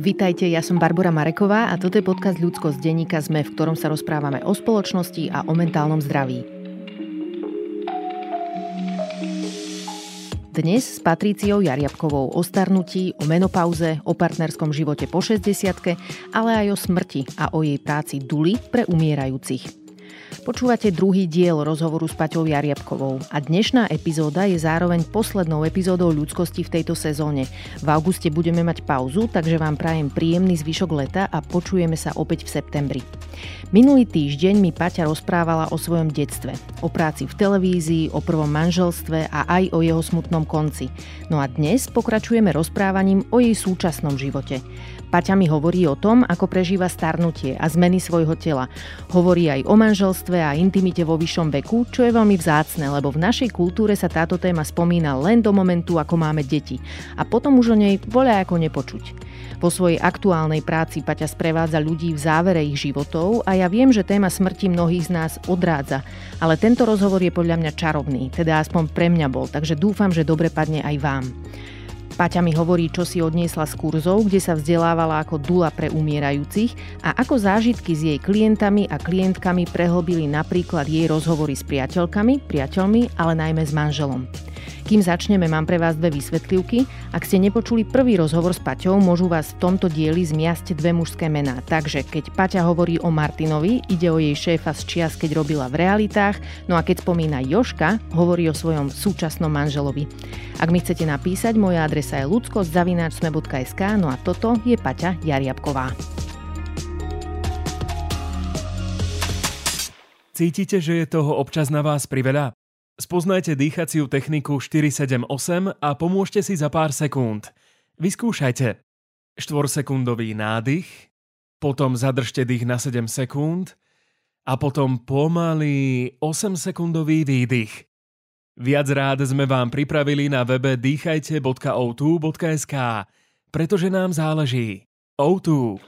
Vitajte, ja som Barbora Mareková a toto je podcast Ľudskosť denníka SME, v ktorom sa rozprávame o spoločnosti a o mentálnom zdraví. Dnes s Patríciou Jarjabkovou o starnutí, o menopauze, o partnerskom živote po 60-ke, ale aj o smrti a o jej práci Duli pre umierajúcich. Počúvate druhý diel rozhovoru s Paťou Jarjabkovou a dnešná epizóda je zároveň poslednou epizódou Ľudskosti v tejto sezóne. V auguste budeme mať pauzu, takže vám prajem príjemný zvyšok leta a počujeme sa opäť v septembri. Minulý týždeň mi Paťa rozprávala o svojom detstve, o práci v televízii, o prvom manželstve a aj o jeho smutnom konci. No a dnes pokračujeme rozprávaním o jej súčasnom živote. Paťa mi hovorí o tom, ako prežíva starnutie a zmeny svojho tela. Hovorí aj o manželstve a intimite vo vyššom veku, čo je veľmi vzácne, lebo v našej kultúre sa táto téma spomína len do momentu, ako máme deti. A potom už o nej voľajako nepočuť. Po svojej aktuálnej práci Paťa sprevádza ľudí v závere ich životov a ja viem, že téma smrti mnohých z nás odrádza. Ale tento rozhovor je podľa mňa čarovný, teda aspoň pre mňa bol, takže dúfam, že dobre padne aj vám. Paťa mi hovorí, čo si odniesla z kurzov, kde sa vzdelávala ako dula pre umierajúcich a ako zážitky s jej klientami a klientkami prehlbili napríklad jej rozhovory s priateľkami, priateľmi, ale najmä s manželom. Kým začneme, mám pre vás dve vysvetlivky. Ak ste nepočuli prvý rozhovor s Paťou, môžu vás v tomto dieli zmiasť dve mužské mená. Takže keď Paťa hovorí o Martinovi, ide o jej šéfa z čias, keď robila v realitách, no a keď spomína Jožka, hovorí o svojom súčasnom manželovi. Ak mi chcete napísať, moja adresa je ludskosť@sme.sk, no a toto je Paťa Jarjabková. Cítite, že je toho občas na vás priveľa? Spoznajte dýchaciu techniku 478 a pomôžte si za pár sekúnd. Vyskúšajte. 4-sekundový nádych, potom zadržte dých na 7 sekúnd a potom pomalý 8-sekundový výdych. Viac rád sme vám pripravili na webe dýchajte.o2.sk, pretože nám záleží. O2.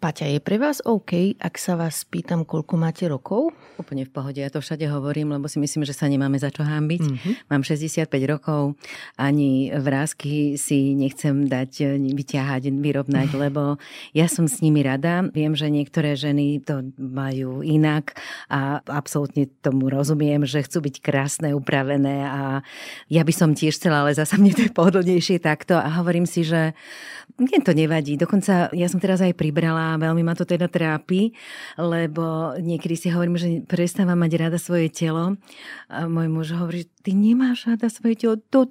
Paťa, je pre vás OK, ak sa vás spýtam, koľko máte rokov? Úplne v pohode, ja to všade hovorím, lebo si myslím, že sa nemáme za čo hanbiť. Mám 65 rokov, ani vrásky si nechcem dať vyťahať, vyrovnať, lebo ja som s nimi rada. Viem, že niektoré ženy to majú inak a absolútne tomu rozumiem, že chcú byť krásne, upravené a ja by som tiež chcela, ale zasa mne to je pohodlnejšie takto a hovorím si, že mne to nevadí. Dokonca ja som teraz aj pribrala, veľmi ma to teda trápi, lebo niekedy si hovorím, že prestávam mať rada svoje telo. A môj muž hovorí, že ty nemáš rada svoje telo, to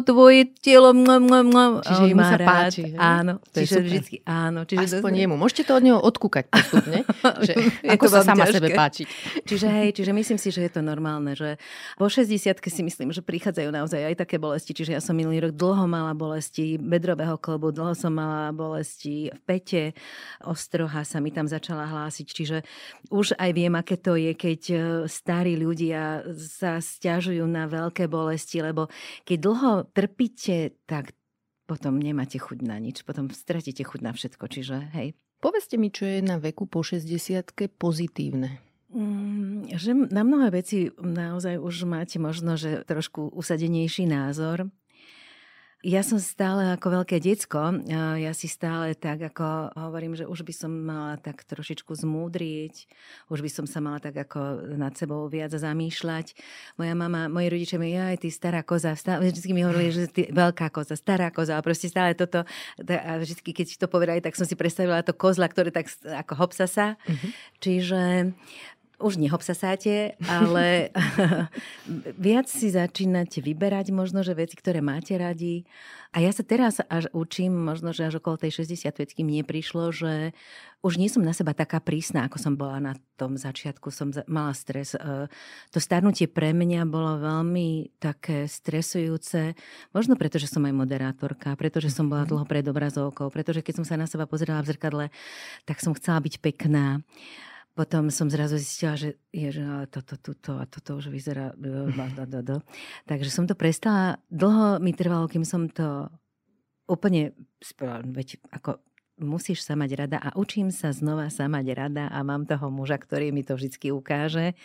tvoje telo. Čiže jemu sa páči. Áno, čiže vždycky áno. Čiže aspoň jemu. Môžete to od neho odkúkať postupne, že ako sa sama ťažké. Sebe páči. Čiže hej, čiže myslím si, že je to normálne, že po 60-ke si myslím, že prichádzajú naozaj aj také bolesti. Čiže ja som minulý rok dlho mala bolesti bedrového kĺbu, dlho som mala bolesti v pete, ostroha sa mi tam začala hlásiť. Čiže už aj viem, aké to je, keď starí ľudia sa sťažujú na veľké bolesti, lebo keď dlho trpíte, tak potom nemáte chuť na nič, potom stratíte chuť na všetko, čiže hej. Povedzte mi, čo je na veku po 60-ke pozitívne. Že na mnohé veci naozaj už máte možno, že trošku usadenejší názor. Ja som stále ako veľké decko, ja si stále tak ako hovorím, že už by som mala tak trošičku zmúdrieť, už by som sa mala tak ako nad sebou viac zamýšľať. Moja mama, moji rodičia mi, aj ty stará koza, vždycky mi hovorili, že ty veľká koza, stará koza, a proste stále toto, a vždycky keď to povedali, tak som si predstavila to kozla, ktoré tak ako hopsasa, čiže... Už nehopsasáte, ale viac si začínate vyberať možno, že veci, ktoré máte radi. A ja sa teraz až učím, možno, že až okolo tej 65-ky mne prišlo, že už nie som na seba taká prísna, ako som bola na tom začiatku. Som mala stres. To starnutie pre mňa bolo veľmi také stresujúce. Možno preto, že som aj moderátorka, pretože som bola dlho pred obrazovkou, pretože keď som sa na seba pozerala v zrkadle, tak som chcela byť pekná. Potom som zrazu zistila, že toto už vyzerá... Takže som to prestala. Dlho mi trvalo, kým som to úplne... Veď ako... musíš sa mať rada a učím sa znova sa mať rada a mám toho muža, ktorý mi to vždy ukáže.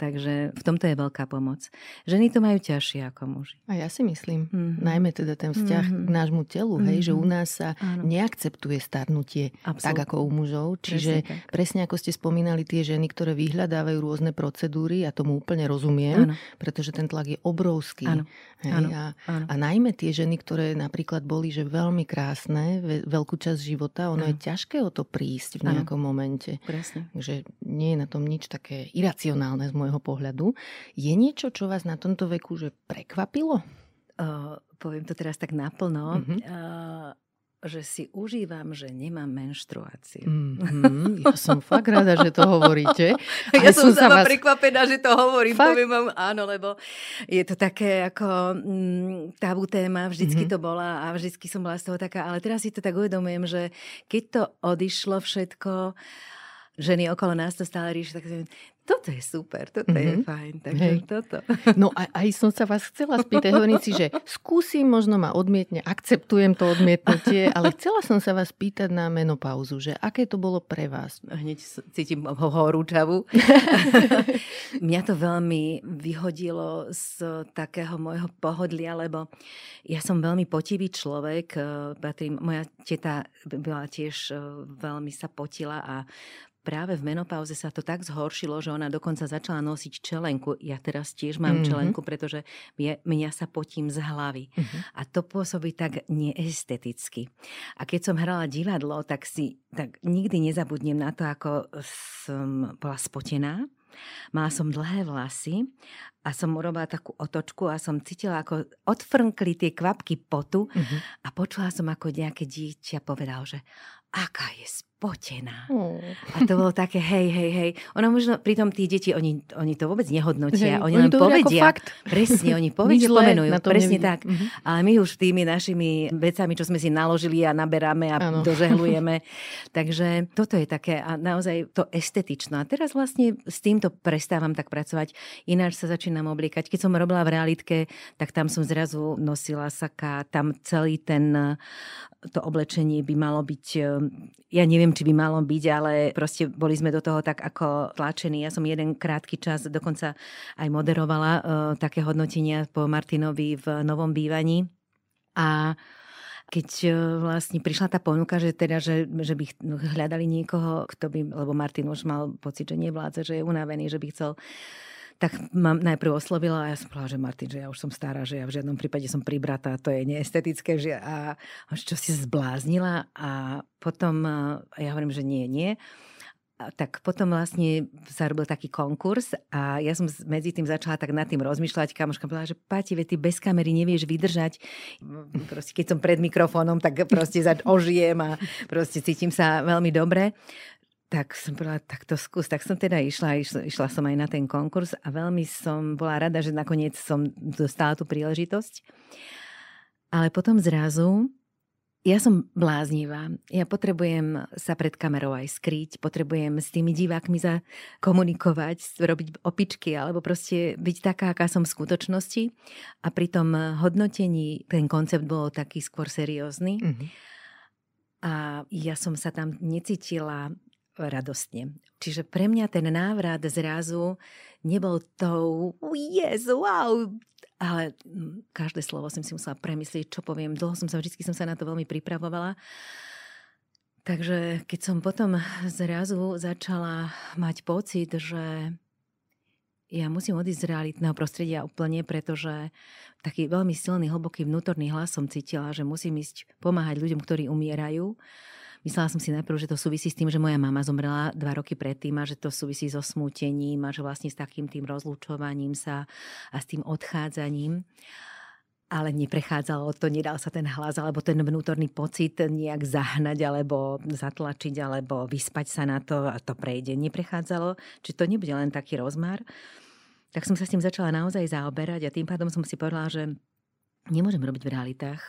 Takže v tomto je veľká pomoc. Ženy to majú ťažšie ako muži. A ja si myslím, najmä teda ten vzťah k nášmu telu, hej, že u nás sa neakceptuje starnutie tak ako u mužov. Čiže presne ako ste spomínali, tie ženy, ktoré vyhľadávajú rôzne procedúry, ja tomu úplne rozumiem, pretože ten tlak je obrovský. A najmä tie ženy, ktoré napríklad boli, že veľmi krásne, veľkú časť života, ono je ťažké o to prísť v nejakom momente. Presne. Takže nie je na tom nič také iracionálne z môjho pohľadu. Je niečo, čo vás na tomto veku že prekvapilo? Poviem to teraz tak naplno. Že si užívam, že nemám menštruáciu. Ja som fakt rada, že to hovoríte. Ja som sama prekvapená, že to hovorím. Fakt? Poviem vám áno, lebo je to také ako tabu téma. Vždycky to bola a vždycky som bola z toho taká. Ale teraz si to tak uvedomujem, že keď to odišlo všetko, ženy okolo nás to stále riešia, tak toto je super, toto je fajn, takže toto. No a aj som sa vás chcela spýtať, hovorím si, že skúsim, možno ma odmietne, akceptujem to odmietnutie, ale chcela som sa vás pýtať na menopauzu, že aké to bolo pre vás? Hneď cítim horúčavu. Mňa to veľmi vyhodilo z takého môjho pohodlia, lebo ja som veľmi potivý človek, Patrím, moja teta bola tiež veľmi sa potila a práve v menopauze sa to tak zhoršilo, že ona dokonca začala nosiť čelenku. Ja teraz tiež mám čelenku, pretože mňa sa potím z hlavy. A to pôsobí tak neesteticky. A keď som hrala divadlo, tak nikdy nezabudnem na to, ako som bola spotená. Mala som dlhé vlasy a som urobila takú otočku a som cítila, ako odfrnkli tie kvapky potu a počula som, ako nejaké dieťa povedal, že aká je spotená. A to bolo také hej. Ono možno, pritom tí deti, oni to vôbec nehodnotia. Hej, oni len povedia. Presne, oni povedia, spomenujú. Presne tak. Ale my už tými našimi vecami, čo sme si naložili a naberáme a dožehlujeme. Takže toto je také a naozaj to estetično. A teraz vlastne s týmto prestávam tak pracovať. Ináč sa začínam obliekať. Keď som robila v realitke, tak tam som zrazu nosila saka. Tam celý to oblečenie by malo byť, ja neviem, či by malo byť, ale proste boli sme do toho tak ako tlačení. Ja som jeden krátky čas dokonca aj moderovala také hodnotenia po Martinovi v Novom bývaní. A keď vlastne prišla tá ponuka, že by hľadali niekoho, kto by, lebo Martin už mal pocit, že nevládze, že je unavený, že by chcel, tak ma najprv oslovila a ja som povedala, že Martin, že ja už som stará, že ja v žiadnom prípade som pribratá, to je neestetické, že a čo si zbláznila a potom ja hovorím, že nie. A tak potom vlastne sa robil taký konkurs a ja som medzi tým začala tak nad tým rozmýšľať. Kamoška bola, že Pati, ty bez kamery nevieš vydržať. Proste keď som pred mikrofónom, tak proste ožijem a proste cítim sa veľmi dobre. Tak som bola takto skús. Tak som teda išla som aj na ten konkurs a veľmi som bola rada, že nakoniec som dostala tú príležitosť. Ale potom zrazu, ja som bláznivá. Ja potrebujem sa pred kamerou aj skryť, potrebujem s tými divákmi komunikovať, robiť opičky, alebo proste byť taká, aká som v skutočnosti. A pri tom hodnotení ten koncept bol taký skôr seriózny. A ja som sa tam necítila radostne. Čiže pre mňa ten návrat zrazu nebol tou ale každé slovo som si musela premyslieť, čo poviem. Vždycky som sa na to veľmi pripravovala. Takže keď som potom zrazu začala mať pocit, že ja musím odísť z realitného prostredia úplne, pretože taký veľmi silný, hlboký vnútorný hlas som cítila, že musím ísť pomáhať ľuďom, ktorí umierajú. Myslela som si najprv, že to súvisí s tým, že moja mama zomrela 2 roky predtým a že to súvisí so smútením a že vlastne s takým tým rozlúčovaním sa a s tým odchádzaním. Ale neprechádzalo to, nedal sa ten hlas alebo ten vnútorný pocit nejak zahnať alebo zatlačiť alebo vyspať sa na to a to prejde. Neprechádzalo, či to nebude len taký rozmar. Tak som sa s tým začala naozaj zaoberať a tým pádom som si povedala, že nemôžem robiť v realitách.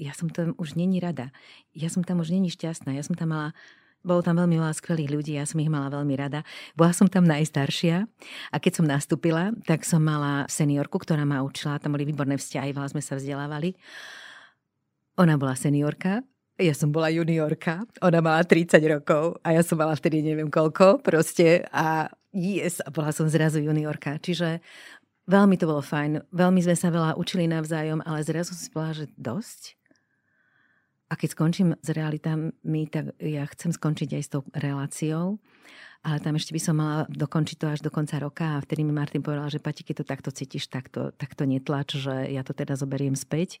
Ja som tam už není rada. Ja som tam už není šťastná. Bolo tam veľmi veľa skvelých ľudí, ja som ich mala veľmi rada. Bola som tam najstaršia a keď som nastúpila, tak som mala seniorku, ktorá ma učila. Tam boli výborné vzťahy, veľa sme sa vzdelávali. Ona bola seniorka. Ja som bola juniorka, ona mala 30 rokov a ja som mala vtedy neviem koľko proste a bola som zrazu juniorka, čiže veľmi to bolo fajn, veľmi sme sa veľa učili navzájom, ale zrazu som si povedala, že dosť. A keď skončím s realitami, tak ja chcem skončiť aj s tou reláciou, ale tam ešte by som mala dokončiť to až do konca roka a vtedy mi Martin povedal, že Pati, keď to takto cítiš, tak to netlač, že ja to teda zoberiem späť.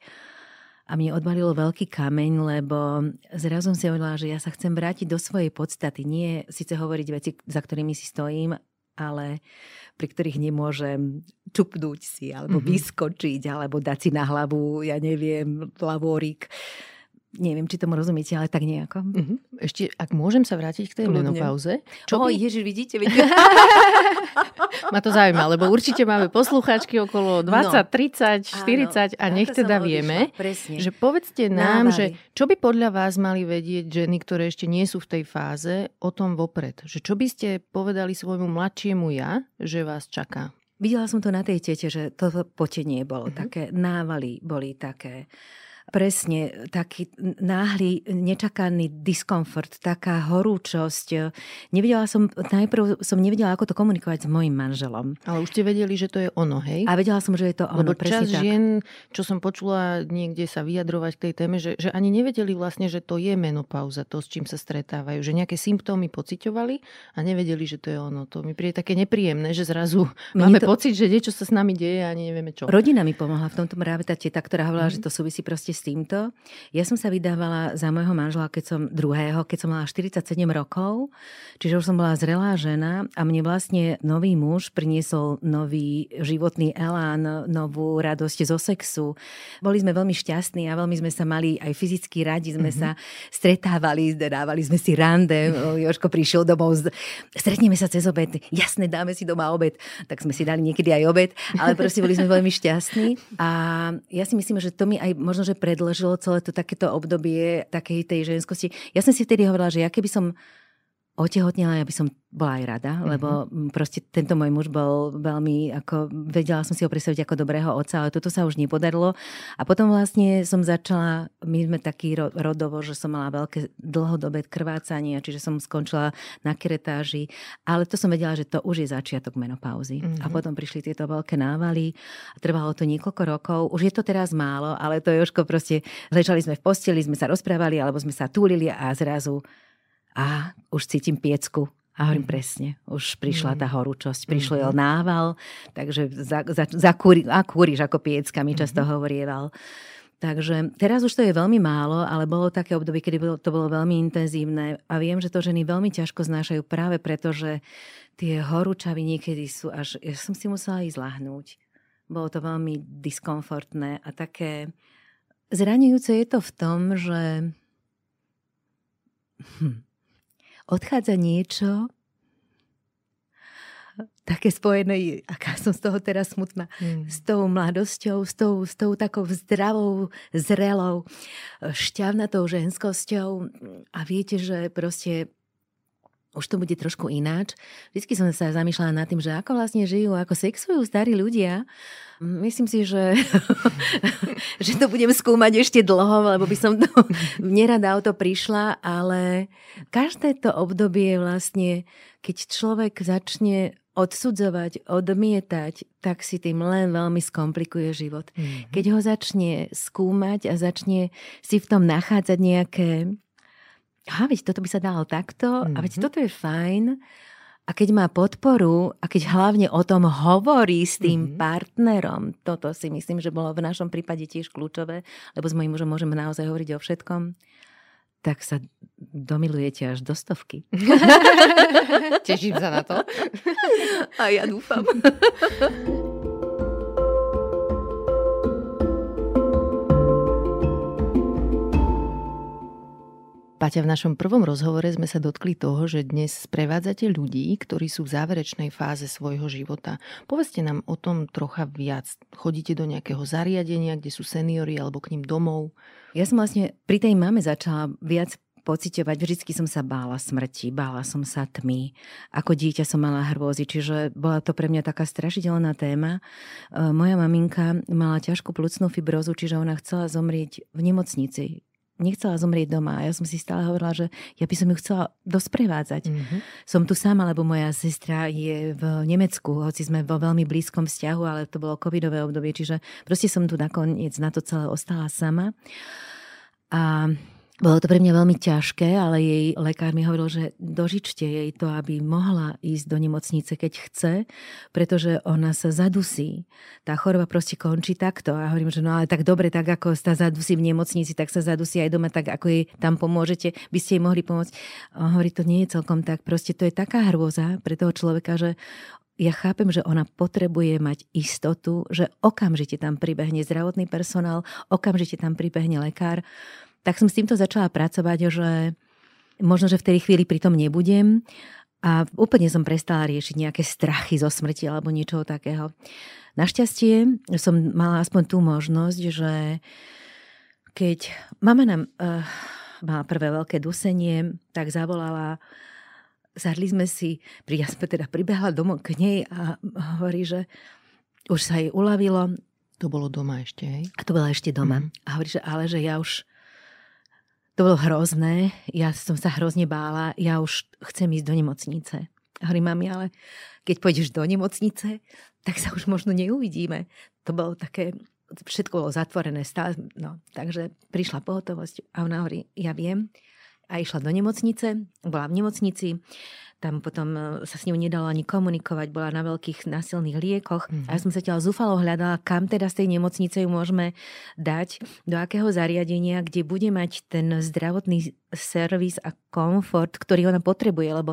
A mne odbalilo veľký kameň, lebo zrazu som si hovorila, že ja sa chcem vrátiť do svojej podstaty. Nie síce hovoriť veci, za ktorými si stojím, ale pri ktorých nemôžem čupnúť si, alebo vyskočiť, alebo dať si na hlavu, ja neviem, lavorík. Neviem, či tomu rozumiete, ale tak nejako. Ešte, ak môžem sa vrátiť k tej menopauze. Ježiš, vidíte? Ma to zaujíma, lebo určite máme poslucháčky okolo 20, 30, 40 a nech teda vieme. Že povedzte nám, že čo by podľa vás mali vedieť ženy, ktoré ešte nie sú v tej fáze, o tom vopred? Že čo by ste povedali svojmu mladšiemu ja, že vás čaká? Videla som to na tej tete, že to potenie bolo také, návaly boli také. Presne, taký náhly, nečakaný diskomfort, taká horúčosť. Najprv som nevedela, ako to komunikovať s mojím manželom. Ale už ste vedeli, že to je ono, hej? A vedela som, že je to ono, lebo presne tak. Lebo čas žien, čo som počula niekde sa vyjadrovať k tej téme, že ani nevedeli vlastne, že to je menopauza, to, s čím sa stretávajú. Že nejaké symptómy pociťovali a nevedeli, že to je ono. To mi príde také nepríjemné, že zrazu máme pocit, že niečo sa s nami deje a ani nevieme čo. Rodina mi pomohla v tomto, práve tá teta, ktorá hovorila, že to súvisí proste s týmto. Ja som sa vydávala za môjho manžela, keď som mala 47 rokov, čiže už som bola zrelá žena a mne vlastne nový muž priniesol nový životný elán, novú radosť zo sexu. Boli sme veľmi šťastní a veľmi sme sa mali aj fyzicky radi, sme sa stretávali, dávali sme si rande, Jožko prišiel domov, stretneme sa cez obed, jasne dáme si doma obed, tak sme si dali niekedy aj obed, ale proste boli sme veľmi šťastní a ja si myslím, že to mi aj možno, že predĺžilo celé to takéto obdobie takej tej ženskosti. Ja som si vtedy hovorila, že ja keby som otehotnila, ja by som bola aj rada, lebo proste tento môj muž bol veľmi, vedela som si ho predstaviť ako dobrého otca, ale toto sa už nepodarilo. A potom vlastne som začala, my sme takí rodovo, že som mala veľké dlhodobé krvácanie, čiže som skončila na keretáži, ale to som vedela, že to už je začiatok menopauzy. A potom prišli tieto veľké návaly, trvalo to niekoľko rokov, už je to teraz málo, ale to Jožko proste, ležali sme v posteli, sme sa rozprávali, alebo sme sa túlili a zrazu už cítim piecku. A hovorím presne, už prišla tá horúčosť, prišlo jeho nával, takže akúriš ako piecka, mi často hovorieval. Takže teraz už to je veľmi málo, ale bolo také obdobie, kedy to bolo veľmi intenzívne a viem, že to ženy veľmi ťažko znášajú práve preto, že tie horúčavy niekedy sú až... Ja som si musela ísť lahnúť. Bolo to veľmi diskomfortné a také... Zraňujúce je to v tom, že... Odchádza niečo také spojené, aká som z toho teraz smutná, s tou mladosťou, s tou takou zdravou, zrelou, šťavnatou ženskosťou a viete, že proste už to bude trošku ináč. Vždycky som sa zamýšľala nad tým, že ako vlastne žijú, ako sexujú starí ľudia. Myslím si, že, že to budem skúmať ešte dlho, lebo by som to nerada o to prišla, ale každé to obdobie vlastne, keď človek začne odsudzovať, odmietať, tak si tým len veľmi skomplikuje život. Keď ho začne skúmať a začne si v tom nachádzať nejaké veď toto by sa dalo takto, a veď toto je fajn. A keď má podporu, a keď hlavne o tom hovorí s tým partnerom, toto si myslím, že bolo v našom prípade tiež kľúčové, lebo s mojím mužom môžeme naozaj hovoriť o všetkom, tak sa domilujete až do 100. Teším sa na to. A ja dúfam. Paťa, v našom prvom rozhovore sme sa dotkli toho, že dnes sprevádzate ľudí, ktorí sú v záverečnej fáze svojho života. Povedzte nám o tom trocha viac. Chodíte do nejakého zariadenia, kde sú seniori, alebo k ním domov? Ja som vlastne pri tej mame začala viac pociťovať. Vždycky som sa bála smrti, bála som sa tmy. Ako dieťa som mala hrôzy, čiže bola to pre mňa taká strašidelná téma. Moja maminka mala ťažkú pľucnú fibrózu, čiže ona chcela zomrieť v nemocnici. nechcela zomrieť doma. Ja som si stále hovorila, že ja by som ju chcela dosprevádzať. Mm-hmm. Som tu sama, lebo moja sestra je v Nemecku, hoci sme vo veľmi blízkom vzťahu, ale to bolo covidové obdobie, čiže proste som tu nakoniec na to celé ostala sama. A bolo to pre mňa veľmi ťažké, ale jej lekár mi hovoril, že dožičte jej to, aby mohla ísť do nemocnice, keď chce, pretože ona sa zadusí. Tá choroba proste končí takto. A hovorím, že no ale tak dobre, tak ako sa zadusí v nemocnici, tak sa zadusí aj doma, tak ako jej tam pomôžete, by ste jej mohli pomôcť. A hovorí, to nie je celkom tak. Proste to je taká hrôza pre toho človeka, že ja chápem, že ona potrebuje mať istotu, že okamžite tam pribehne zdravotný personál, okamžite tam pribehne lekár. Tak som s týmto začala pracovať, že možno, že v tej chvíli pri tom nebudem a úplne som prestala riešiť nejaké strachy zo smrti alebo niečoho takého. Našťastie som mala aspoň tú možnosť, že keď mama nám mala prvé veľké dusenie, tak zavolala, sadli sme si, ja som teda pribehla domov k nej a hovorí, že už sa jej uľavilo. To bolo doma ešte, hej? A to bola ešte doma. A hovorí, že ale že ja už... To bolo hrozné, ja som sa hrozne bála, ja už chcem ísť do nemocnice. A hovorím, mami, ale keď pôjdeš do nemocnice, tak sa už možno neuvidíme. To bolo také, všetko bolo zatvorené, no, takže prišla pohotovosť a ona hovorí, ja viem. A išla do nemocnice, bola v nemocnici, tam potom sa s ňou nedalo ani komunikovať, bola na veľkých násilných liekoch. Mm-hmm. A ja som sa teda zúfalo hľadala, kam teda z tej nemocnice ju môžeme dať, do akého zariadenia, kde bude mať ten zdravotný servis a komfort, ktorý ona potrebuje, lebo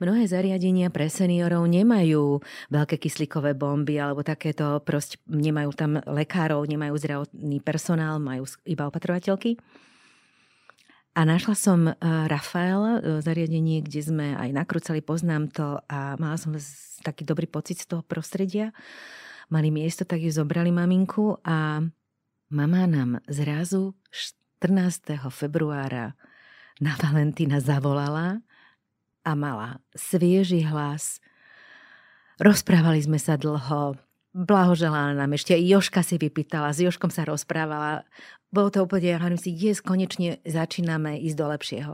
mnohé zariadenia pre seniorov nemajú veľké kyslíkové bomby, alebo takéto proste, nemajú tam lekárov, nemajú zdravotný personál, majú iba opatrovateľky. A našla som Rafael, zariadenie, kde sme aj nakrúcali, poznám to a mala som taký dobrý pocit z toho prostredia. Mali miesto, tak ju zobrali maminku a mama nám zrazu 14. februára na Valentína zavolala a mala svieži hlas. Rozprávali sme sa dlho, blahoželala nám ešte, Jožka si vypýtala, s Jožkom sa rozprávala. Bolo to úplne, ja hovorím si, konečne začíname ísť do lepšieho.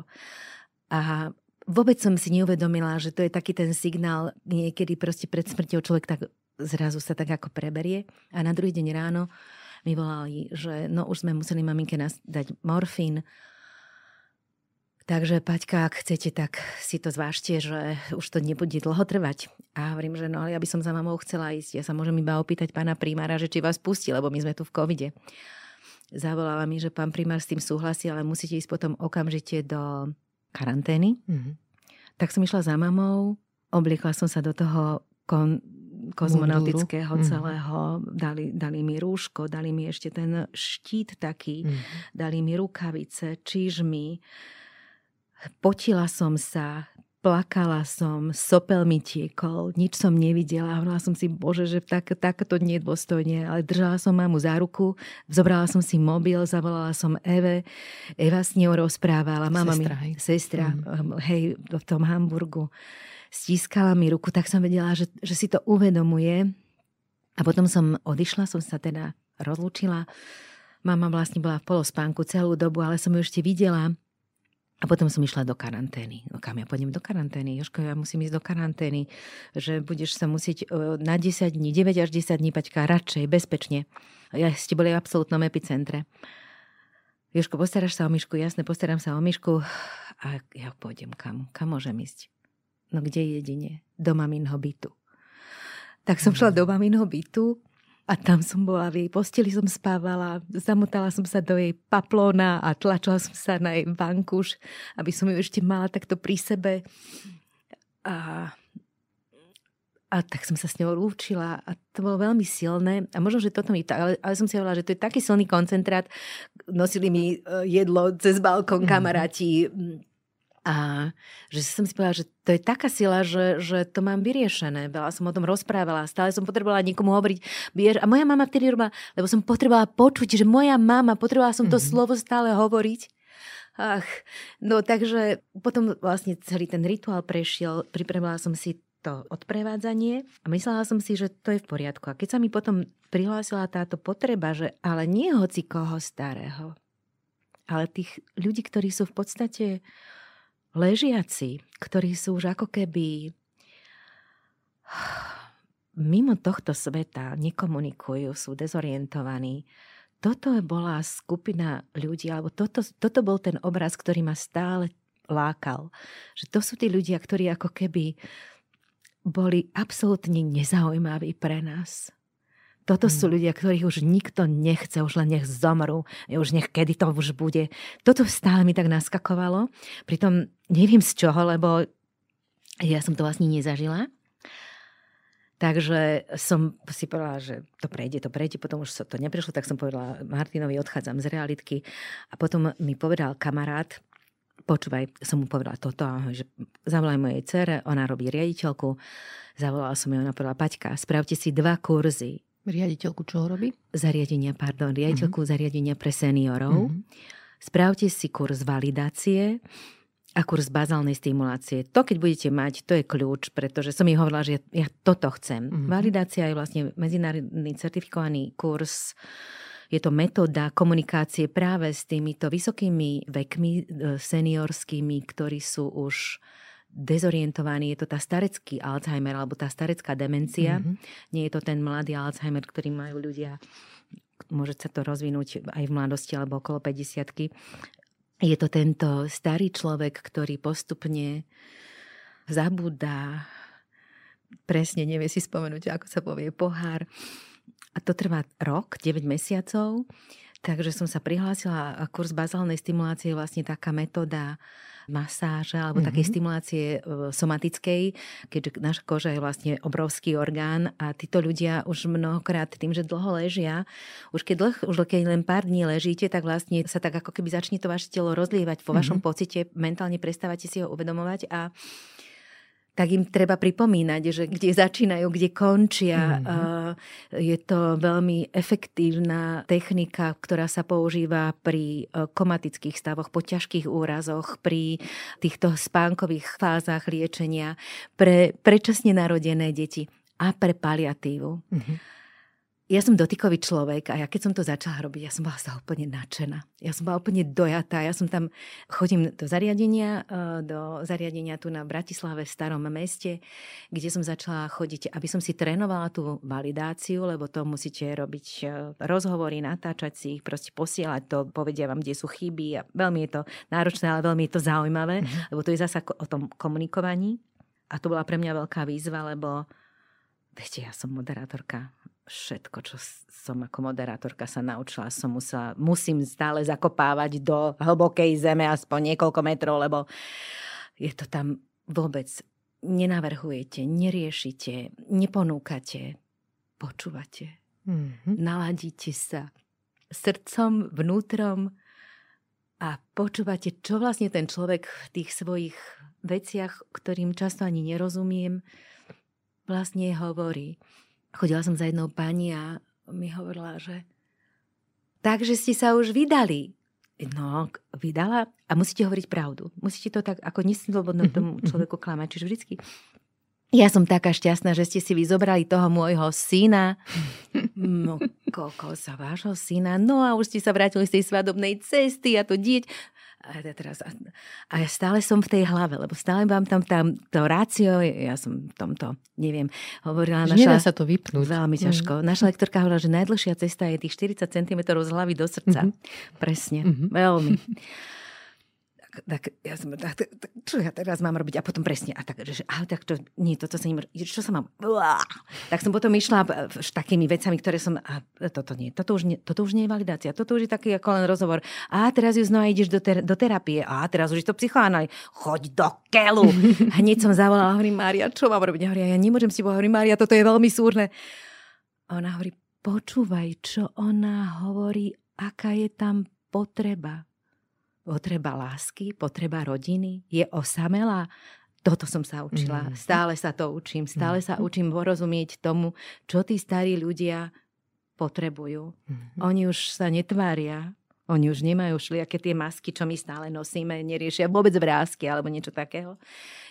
A vôbec som si neuvedomila, že to je taký ten signál, niekedy proste pred smrťou človek tak zrazu sa tak ako preberie. A na druhý deň ráno mi volali, že no už sme museli maminke dať morfín. Takže, Paťka, ak chcete, tak si to zvážte, že už to nebude dlho trvať. A hovorím, že no, ale ja by som za mamou chcela ísť. Ja sa môžem iba opýtať pána primára, že či vás pustí, lebo my sme tu v covide. Zavolala mi, že pán primár s tým súhlasí, ale musíte ísť potom okamžite do karantény. Mm-hmm. Tak som išla za mamou, obliekla som sa do toho kozmonautického celého. Dali mi rúško, dali mi ešte ten štít taký, dali mi rukavice, čižmy. Potila som sa, plakala som, sopel mi tiekol, nič som nevidela. Hovorila som si, Bože, že takto nedôstojne, ale držala som mamu za ruku, zobrala som si mobil, zavolala som Eve, Eva s ňou rozprávala. Mama mi, sestra, hej, v tom Hamburgu, stískala mi ruku, tak som vedela, že si to uvedomuje. A potom som odišla, som sa teda rozlúčila. Mama vlastne bola v polospánku celú dobu, ale som ju ešte videla. A potom som išla do karantény. No kam ja pôjdem do karantény? Jožko, ja musím ísť do karantény. Že budeš sa musieť na 10 dní, 9 až 10 dní, Paťka, radšej, bezpečne. Ja ste boli v absolútnom epicentre. Jožko, postaráš sa o Myšku? Jasne, postaram sa o Myšku. A ja pôjdem kam? Kam môžem ísť? No kde jedine? Do maminho bytu. Tak som šla do maminho bytu. A tam som bola v jej posteli, som spávala, zamotala som sa do jej paplóna a tlačila som sa na jej vankúš, aby som ju ešte mala takto pri sebe. A tak som sa s ňou lúčila a to bolo veľmi silné. A možno, že toto mi tak, ale som si hovorila, že to je taký silný koncentrát. Nosili mi jedlo cez balkón kamaráti. A že som si povedala, že to je taká sila, že to mám vyriešené. Veľa som o tom rozprávala, stále som potrebovala niekomu hovoriť. A moja mama vtedy robila, lebo som potrebovala počuť, že moja mama, potrebovala som to slovo stále hovoriť. Ach, no takže potom vlastne celý ten rituál prešiel, pripravila som si to odprevádzanie a myslela som si, že to je v poriadku. A keď sa mi potom prihlásila táto potreba, že ale nie hoci koho starého, ale tých ľudí, ktorí sú v podstate ležiaci, ktorí sú už ako keby mimo tohto sveta, nekomunikujú, sú dezorientovaní. Toto bola skupina ľudí, alebo toto bol ten obraz, ktorý ma stále lákal. Že to sú tí ľudia, ktorí ako keby boli absolútne nezaujímaví pre nás. Toto sú ľudia, ktorých už nikto nechce, už len nech zomru, už nech kedy to už bude. Toto stále mi tak naskakovalo, pritom neviem z čoho, lebo ja som to vlastne nezažila. Takže som si povedala, že to prejde, potom už to neprešlo, tak som povedala Martinovi, odchádzam z realitky a potom mi povedal kamarát, počúvaj, som mu povedala toto, že zavolaj mojej dcere, ona robí riaditeľku, zavolala som ju, ona povedala, Paťka, spravte si 2 kurzy. Riaditeľku čo robí? Riaditeľku zariadenia pre seniorov. Uh-huh. Spravte si kurz validácie a kurz bazálnej stimulácie. To, keď budete mať, to je kľúč, pretože som jej hovorila, že ja toto chcem. Uh-huh. Validácia je vlastne medzinárodný certifikovaný kurz. Je to metóda komunikácie práve s týmito vysokými vekmi seniorskými, ktorí sú už dezorientovaní. Je to tá starecký Alzheimer alebo tá starecká demencia. Mm-hmm. Nie je to ten mladý Alzheimer, ktorý majú ľudia. Môže sa to rozvinúť aj v mladosti alebo okolo 50-ky. Je to tento starý človek, ktorý postupne zabúda, presne nevie si spomenúť, ako sa povie pohár. A to trvá rok, 9 mesiacov, takže som sa prihlásila a kurz bazálnej stimulácie je vlastne taká metóda masáže alebo takej stimulácie somatickej, keďže naša koža je vlastne obrovský orgán a títo ľudia už mnohokrát tým, že dlho ležia, už keď len pár dní ležíte, tak vlastne sa tak ako keby začne to vaše telo rozlievať po vašom pocite, mentálne prestávate si ho uvedomovať a tak im treba pripomínať, že kde začínajú, kde končia. Je to veľmi efektívna technika, ktorá sa používa pri komatických stavoch, po ťažkých úrazoch, pri týchto spánkových fázach liečenia, pre predčasne narodené deti a pre paliatívu. Ja som dotykový človek a ja keď som to začala robiť, ja som bola sa úplne nadšená. Ja som bola úplne dojatá. Ja som tam chodím do zariadenia tu na Bratislave v Starom meste, kde som začala chodiť, aby som si trénovala tú validáciu, lebo to musíte robiť rozhovory, natáčať si ich, proste posielať to, povedia vám, kde sú chyby. A veľmi je to náročné, ale veľmi je to zaujímavé, lebo to je zasa o tom komunikovaní. A to bola pre mňa veľká výzva, lebo viete, ja som moderátorka. Všetko, čo som ako moderátorka sa naučila, musím stále zakopávať do hlbokej zeme aspoň niekoľko metrov, lebo je to tam vôbec nenavrhujete, neriešite, neponúkate, počúvate. Naladíte sa srdcom, vnútrom a počúvate, čo vlastne ten človek v tých svojich veciach, ktorým často ani nerozumiem, vlastne hovorí. Chodila som za jednou pani a mi hovorila, že takže ste sa už vydali. No, vydala a musíte hovoriť pravdu. Musíte to tak, ako neslobodno tomu človeku klamať. Čiže vždycky ja som taká šťastná, že ste si vyzobrali toho môjho syna. No, koľko sa vášho syna. No a už ste sa vrátili z tej svadobnej cesty a to dieť. A ja stále som v tej hlave, lebo stále mám tam to rácio, ja som v tomto, neviem, hovorila naša... Nedá sa to vypnúť. Veľmi ťažko. Naša lektorka hovorila, že najdlhšia cesta je tých 40 cm z hlavy do srdca. Presne. Veľmi. Tak ja som... Tak, čo ja teraz mám robiť? A potom presne. A tak, že... Ale tak to... Nie, toto sa nemôže... Čo sa mám... Tak som potom išla s takými vecami, ktoré som... A toto nie. Toto už nie je validácia. Toto už je taký ako len rozhovor. A teraz ju znova ideš do terapie. A teraz už je to psychoanalýza. Choď do keľu. Hneď som zavolala. Hovorím, Mária, čo mám robiť? Hovorím, ja nemôžem s tebou. Hovorím, Mária, toto je veľmi súrne. Ona hovorí, počúvaj, čo ona hovorí, aká je tam potreba. Potreba lásky, potreba rodiny, je osamelá. Toto som sa učila. Stále sa to učím. Stále sa učím porozumieť tomu, čo tí starí ľudia potrebujú. Oni už sa netvária. Oni už nemajú šliaké tie masky, čo my stále nosíme, neriešia vôbec vrásky alebo niečo takého.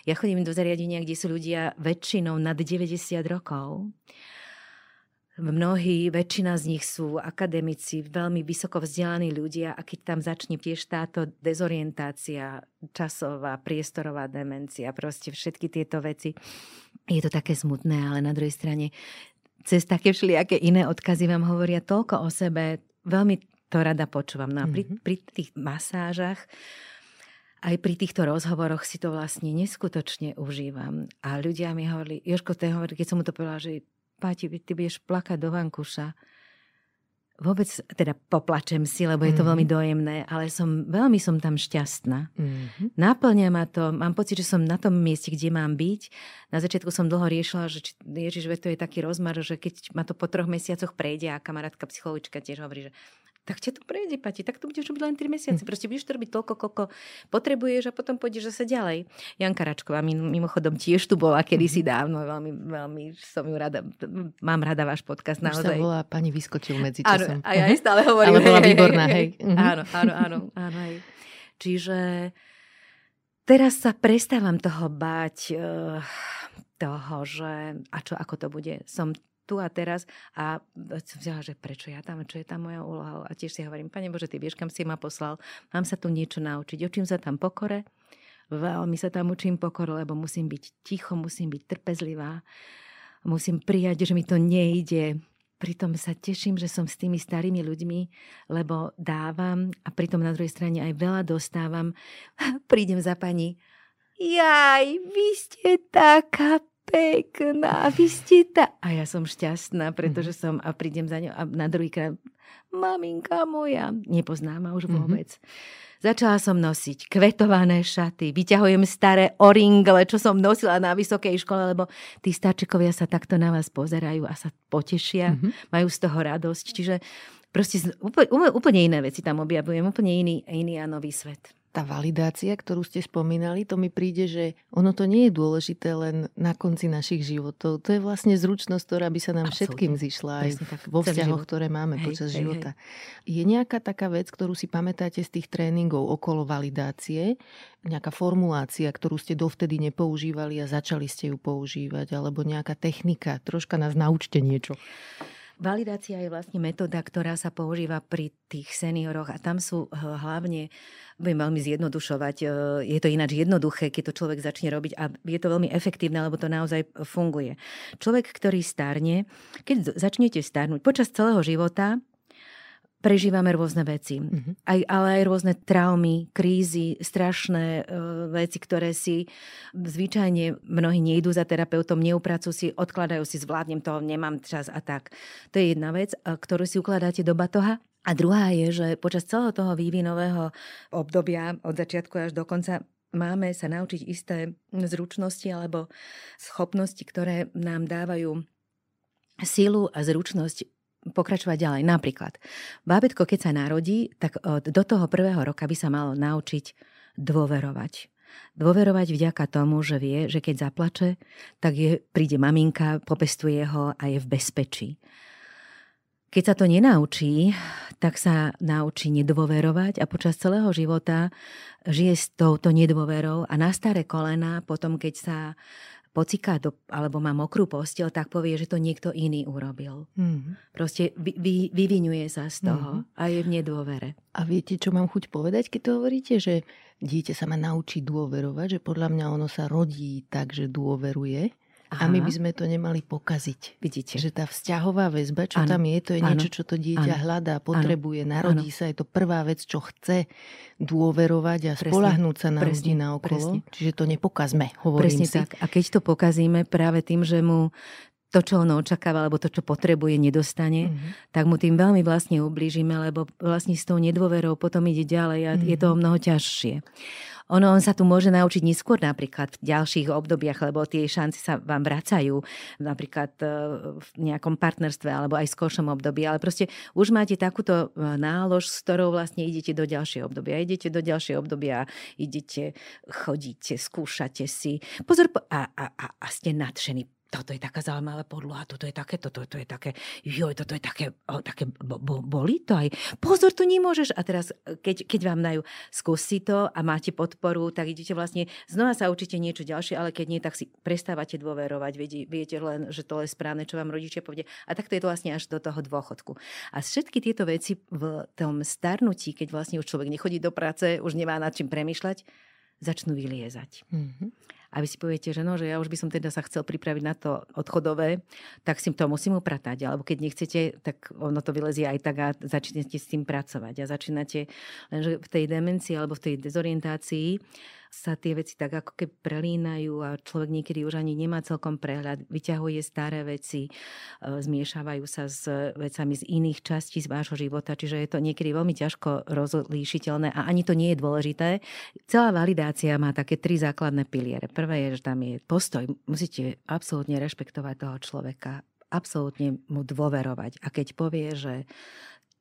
Ja chodím do zariadenia, kde sú ľudia väčšinou nad 90 rokov. väčšina z nich sú akademici, veľmi vysoko vzdelaní ľudia a keď tam začne tiež táto dezorientácia, časová, priestorová demencia, proste všetky tieto veci, je to také smutné, ale na druhej strane cez také všelijaké iné odkazy vám hovoria toľko o sebe, veľmi to rada počúvam. No a pri tých masážach aj pri týchto rozhovoroch si to vlastne neskutočne užívam. A ľudia mi hovorili, Jožko, keď som mu to povedala, že Páti, ty budeš plakať do vankuša. Vôbec, teda poplačem si, lebo je to veľmi dojemné, ale veľmi som tam šťastná. Náplňa ma to, mám pocit, že som na tom mieste, kde mám byť. Na začiatku som dlho riešila, že Ježiš, to je taký rozmar, že keď ma to po 3 mesiacoch prejde a kamarátka psychologička tiež hovorí, že tak ťa to prejde, Pati, tak to budeš robiť len 3 mesiace. Proste budeš to robiť toľko, koľko potrebuješ a potom pôjdeš zase ďalej. Janka Račková mimochodom tiež tu bola kedysi dávno. Veľmi som ju rada. Mám rada váš podcast, naozaj. Už sa volá, pani vyskočil medzi časom. Áno, a ja jej stále hovorím. Ale bola výborná, hej. Áno. Čiže teraz sa prestávam toho báť, ako to bude. Som tu a teraz a som vzala, že prečo ja tam, čo je tam moja úloha. A tiež si hovorím, Pane Bože, Ty vieš, kam si ma poslal, mám sa tu niečo naučiť. Učím sa tam pokore, veľmi sa tam učím pokore, lebo musím byť ticho, musím byť trpezlivá, musím prijať, že mi to nejde. Pritom sa teším, že som s tými starými ľuďmi, lebo dávam a pritom na druhej strane aj veľa dostávam. Prídem za pani, jaj, vy ste taká pekná, vy ste tá... A ja som šťastná, pretože som... A prídem za ňou a na druhýkrát maminka moja, nepozná ma už vôbec. Začala som nosiť kvetované šaty, vyťahujem staré oringle, čo som nosila na vysokej škole, lebo tí starčekovia sa takto na vás pozerajú a sa potešia, majú z toho radosť. Čiže proste úplne iné veci tam objavujem, úplne iný a nový svet. Tá validácia, ktorú ste spomínali, to mi príde, že ono to nie je dôležité len na konci našich životov. To je vlastne zručnosť, ktorá by sa nám všetkým zišla aj vo vzťahoch, ktoré máme počas života. Je nejaká taká vec, ktorú si pamätáte z tých tréningov okolo validácie? Nejaká formulácia, ktorú ste dovtedy nepoužívali a začali ste ju používať? Alebo nejaká technika? Troška nás naučte niečo. Validácia je vlastne metóda, ktorá sa používa pri tých senioroch a tam sú hlavne, budem veľmi zjednodušovať, je to ináč jednoduché, keď to človek začne robiť a je to veľmi efektívne, lebo to naozaj funguje. Človek, ktorý starne, keď začnete starnúť počas celého života, prežívame rôzne veci, ale aj rôzne traumy, krízy, strašné veci, ktoré si zvyčajne mnohí nejdú za terapeutom, neupracujú si, odkladajú si, zvládnem to, nemám čas a tak. To je jedna vec, ktorú si ukladáte do batoha. A druhá je, že počas celého toho vývinového obdobia, od začiatku až do konca, máme sa naučiť isté zručnosti alebo schopnosti, ktoré nám dávajú silu a zručnosť pokračovať ďalej. Napríklad, bábätko, keď sa narodí, tak do toho 1. roka by sa malo naučiť dôverovať. Dôverovať vďaka tomu, že vie, že keď zaplače, tak príde maminka, popestuje ho a je v bezpečí. Keď sa to nenaučí, tak sa naučí nedôverovať a počas celého života žije s touto nedôverou a na staré kolená potom, keď sa pociká alebo má mokrú posteľ, tak povie, že to niekto iný urobil. Proste vyvinuje sa z toho a je v nedôvere. A viete, čo mám chuť povedať, keď to hovoríte, že dieťa sa má naučiť dôverovať, že podľa mňa ono sa rodí tak, že dôveruje. A my by sme to nemali pokaziť. Vidíte. Že tá vzťahová väzba, čo tam je, to je niečo, čo to dieťa hľadá, potrebuje, narodí sa. Je to prvá vec, čo chce dôverovať a spoľahnúť sa na ľudí naokolo. Čiže to nepokazme, hovorím si. Tak. A keď to pokazíme práve tým, že mu to, čo ono očakáva, alebo to, čo potrebuje, nedostane, tak mu tým veľmi vlastne ublížime, lebo vlastne s tou nedôverou potom ide ďalej a je to mnoho ťažšie. On sa tu môže naučiť neskôr napríklad v ďalších obdobiach, lebo tie šance sa vám vracajú napríklad v nejakom partnerstve alebo aj v skoršom období, ale proste už máte takúto nálož, s ktorou vlastne idete do ďalšieho obdobia. Idete, chodíte, skúšate si. Pozor, a ste nadšení. toto je taká zaujímavá podloha, toto je také, toto je také, joj, toto je také, boli to aj, pozor, to nemôžeš. A teraz, keď vám dajú, skúsi to a máte podporu, tak idete vlastne, znova sa určite niečo ďalšie, ale keď nie, tak si prestávate dôverovať, viete len, že to je správne, čo vám rodičia povedia. A takto je to vlastne až do toho dôchodku. A všetky tieto veci v tom starnutí, keď vlastne už človek nechodí do práce, už nemá nad čím premýšľať, začnú vyliezať. Mm-hmm. A vy si poviete, že no, že ja už by som teda sa chcel pripraviť na to odchodové, tak si to musím upratať. Alebo keď nechcete, tak ono to vylezie aj tak a začnete s tým pracovať. A začínate, lenže v tej demencii alebo v tej dezorientácii sa tie veci tak ako keby prelínajú a človek niekedy už ani nemá celkom prehľad, vyťahuje staré veci, zmiešavajú sa s vecami z iných častí z vášho života, čiže je to niekedy veľmi ťažko rozlíšiteľné a ani to nie je dôležité. Celá validácia má také 3 základné piliere. Prvé je, že tam je postoj. Musíte absolútne rešpektovať toho človeka, absolútne mu dôverovať. A keď povie, že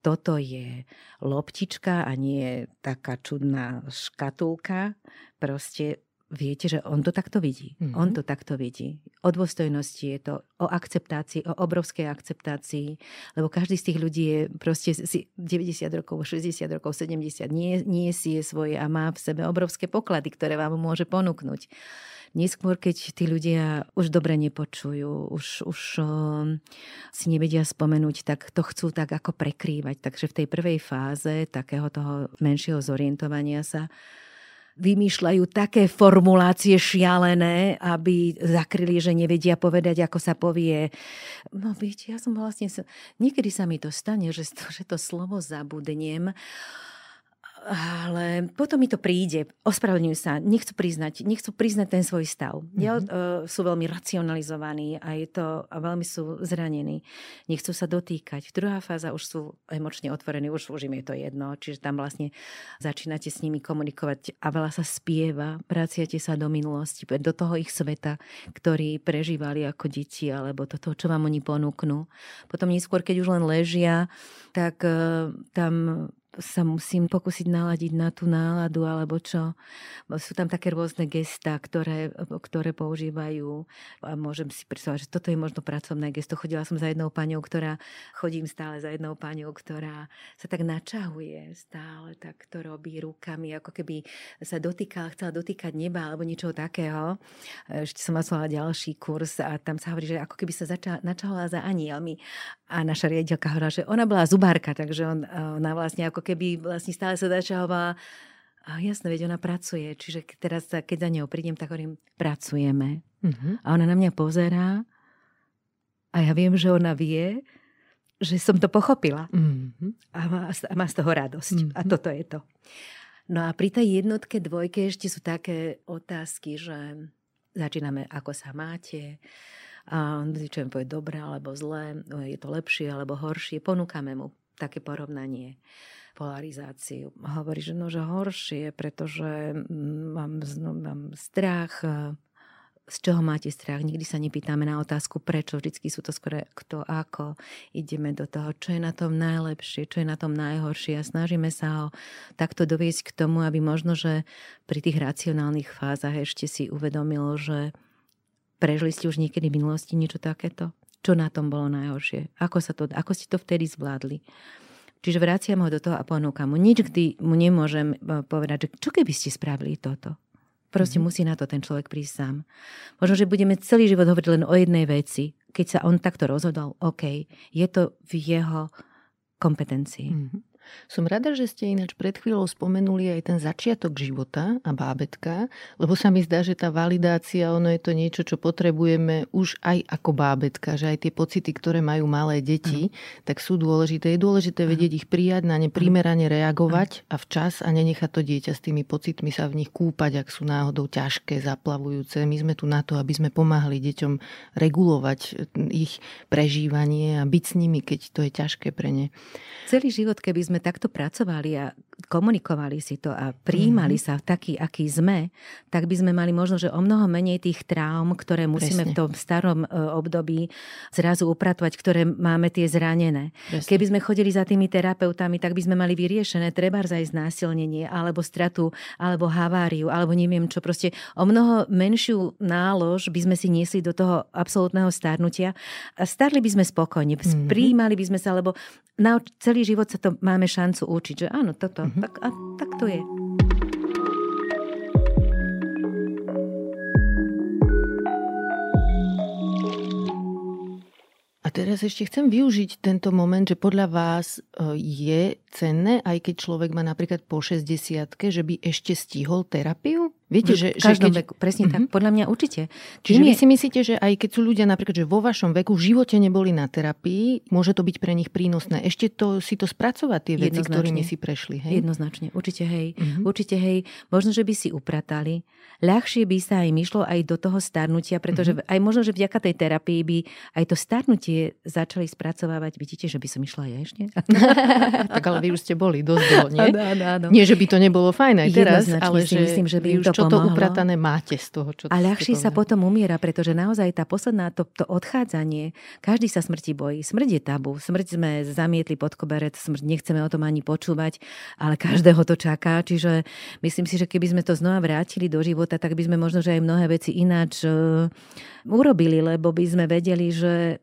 toto je loptička a nie taká čudná škatulka. Proste viete, že on to takto vidí. Mm-hmm. On to takto vidí. O dôstojnosti je to, o akceptácii, o obrovskej akceptácii, lebo každý z tých ľudí je proste 90 rokov, 60 rokov, 70. Nie si je svoje a má v sebe obrovské poklady, ktoré vám môže ponúknuť. Neskôr, keď tí ľudia už dobre nepočujú, už si nevedia spomenúť, tak to chcú tak ako prekrývať. Takže v tej prvej fáze takého toho menšieho zorientovania sa vymýšľajú také formulácie šialené, aby zakryli, že nevedia povedať, ako sa povie. No viete, ja som vlastne... Niekedy sa mi to stane, že to slovo zabudnem. Ale potom mi to príde, ospravedlňujú sa, nechcú priznať ten svoj stav. Mm-hmm. Sú veľmi racionalizovaní a veľmi sú zranení. Nechcú sa dotýkať. Druhá fáza už sú emočne otvorení, už im je to jedno, čiže tam vlastne začínate s nimi komunikovať a veľa sa spieva, vraciate sa do minulosti, do toho ich sveta, ktorý prežívali ako deti, alebo do toho, čo vám oni ponúknú. Potom neskôr, keď už len ležia, tak tam sa musím pokúsiť naladiť na tú náladu, alebo čo. Sú tam také rôzne gestá, ktoré používajú. A môžem si predstavať, že toto je možno pracovné gesto. Chodila som za jednou paňou, ktorá sa tak načahuje stále, tak to robí rukami, ako keby sa chcela dotýkať neba, alebo niečoho takého. Ešte som absolvovala ďalší kurz a tam sa hovorí, že ako keby sa načahovala za anielmi. A naša riaditeľka hovorila, že ona bola zubárka, takže ona vlastne ako keby vlastne stále sa začahovala. A jasne, veď ona pracuje. Čiže teraz, keď za ňou prídem, tak hovorím, pracujeme. Uh-huh. A ona na mňa pozerá a ja viem, že ona vie, že som to pochopila. Uh-huh. A má z toho radosť. Uh-huh. A toto je to. No a pri tej jednotke, dvojke ešte sú také otázky, že začíname, ako sa máte, a čo mi povie dobre alebo zlé, je to lepšie alebo horšie, ponúkame mu také porovnanie, polarizáciu. Hovorí, že nože horšie, pretože mám strach. Z čoho máte strach? Nikdy sa nepýtame na otázku prečo, vždycky sú to skôr kto ako. Ideme do toho, čo je na tom najlepšie, čo je na tom najhoršie a snažíme sa ho takto doviesť k tomu, aby možno, že pri tých racionálnych fázach ešte si uvedomilo, že prežili ste už niekedy v minulosti niečo takéto? Čo na tom bolo najhoršie? Ako ste to vtedy zvládli? Čiže vraciam ho do toho a ponúkam mu. Nikdy mu nemôžem povedať, že čo keby ste spravili toto? Proste musí na to ten človek prísť sám. Možno, že budeme celý život hovoriť len o jednej veci. Keď sa on takto rozhodol, OK, je to v jeho kompetencii. Mm-hmm. Som rada, že ste ináč pred chvíľou spomenuli aj ten začiatok života a bábätka, lebo sa mi zdá, že tá validácia, ono je to niečo, čo potrebujeme už aj ako bábätka, že aj tie pocity, ktoré majú malé deti, tak sú dôležité. Je dôležité vedieť ich prijať, na ne primerane reagovať a včas a nenechať to dieťa s tými pocitmi sa v nich kúpať, ak sú náhodou ťažké, zaplavujúce. My sme tu na to, aby sme pomáhali deťom regulovať ich prežívanie a byť s nimi, keď to je ťažké pre ne. Celý život, keby sme takto pracovali a komunikovali si to a prijímali sa takí, akí sme, tak by sme mali možno, že o mnoho menej tých traum, ktoré musíme v tom starom období zrazu upratovať, ktoré máme tie zranené. Presne. Keby sme chodili za tými terapeutami, tak by sme mali vyriešené trebárs aj znásilnenie, alebo stratu, alebo haváriu, alebo neviem čo, proste o mnoho menšiu nálož by sme si niesli do toho absolútneho starnutia a starli by sme spokojne, prijímali by sme sa, lebo na celý život sa to máme šancu učiť, že áno, toto, tak to je. A teraz ešte chcem využiť tento moment, že podľa vás je cenné, aj keď človek má napríklad po 60-ke, že by ešte stihol terapiu? Viete, že každom veku, presne tak, podľa mňa určite. Čiže vy si myslíte, že aj keď sú ľudia napríklad, že vo vašom veku v živote neboli na terapii, môže to byť pre nich prínosné. Ešte to, si to spracovať, tie veci, ktorými si prešli. Hej? Jednoznačne, určite hej. Určite hej. Možno, že by si upratali. Ľahšie by sa aj myšlo aj do toho starnutia, pretože aj možno, že vďaka tej terapii by aj to starnutie začali spracovávať. Vidíte, že by som išla ja ešte? Tak ale vy už ste boli dosť dlho, nie? Áno. Nie, že by to nebolo fajn aj teraz, ale že myslím, že by to čo to upratané máte z toho, čo... A ľahšie sa potom umiera, pretože naozaj tá posledná, to odchádzanie, každý sa smrti bojí. Smrť je tabu. Smrť sme zamietli pod koberec, smrť nechceme o tom ani počúvať, ale každého to čaká. Čiže myslím si, že keby sme to znova vrátili do života, tak by sme možno, že aj mnohé veci ináč urobili, lebo by sme vedeli, že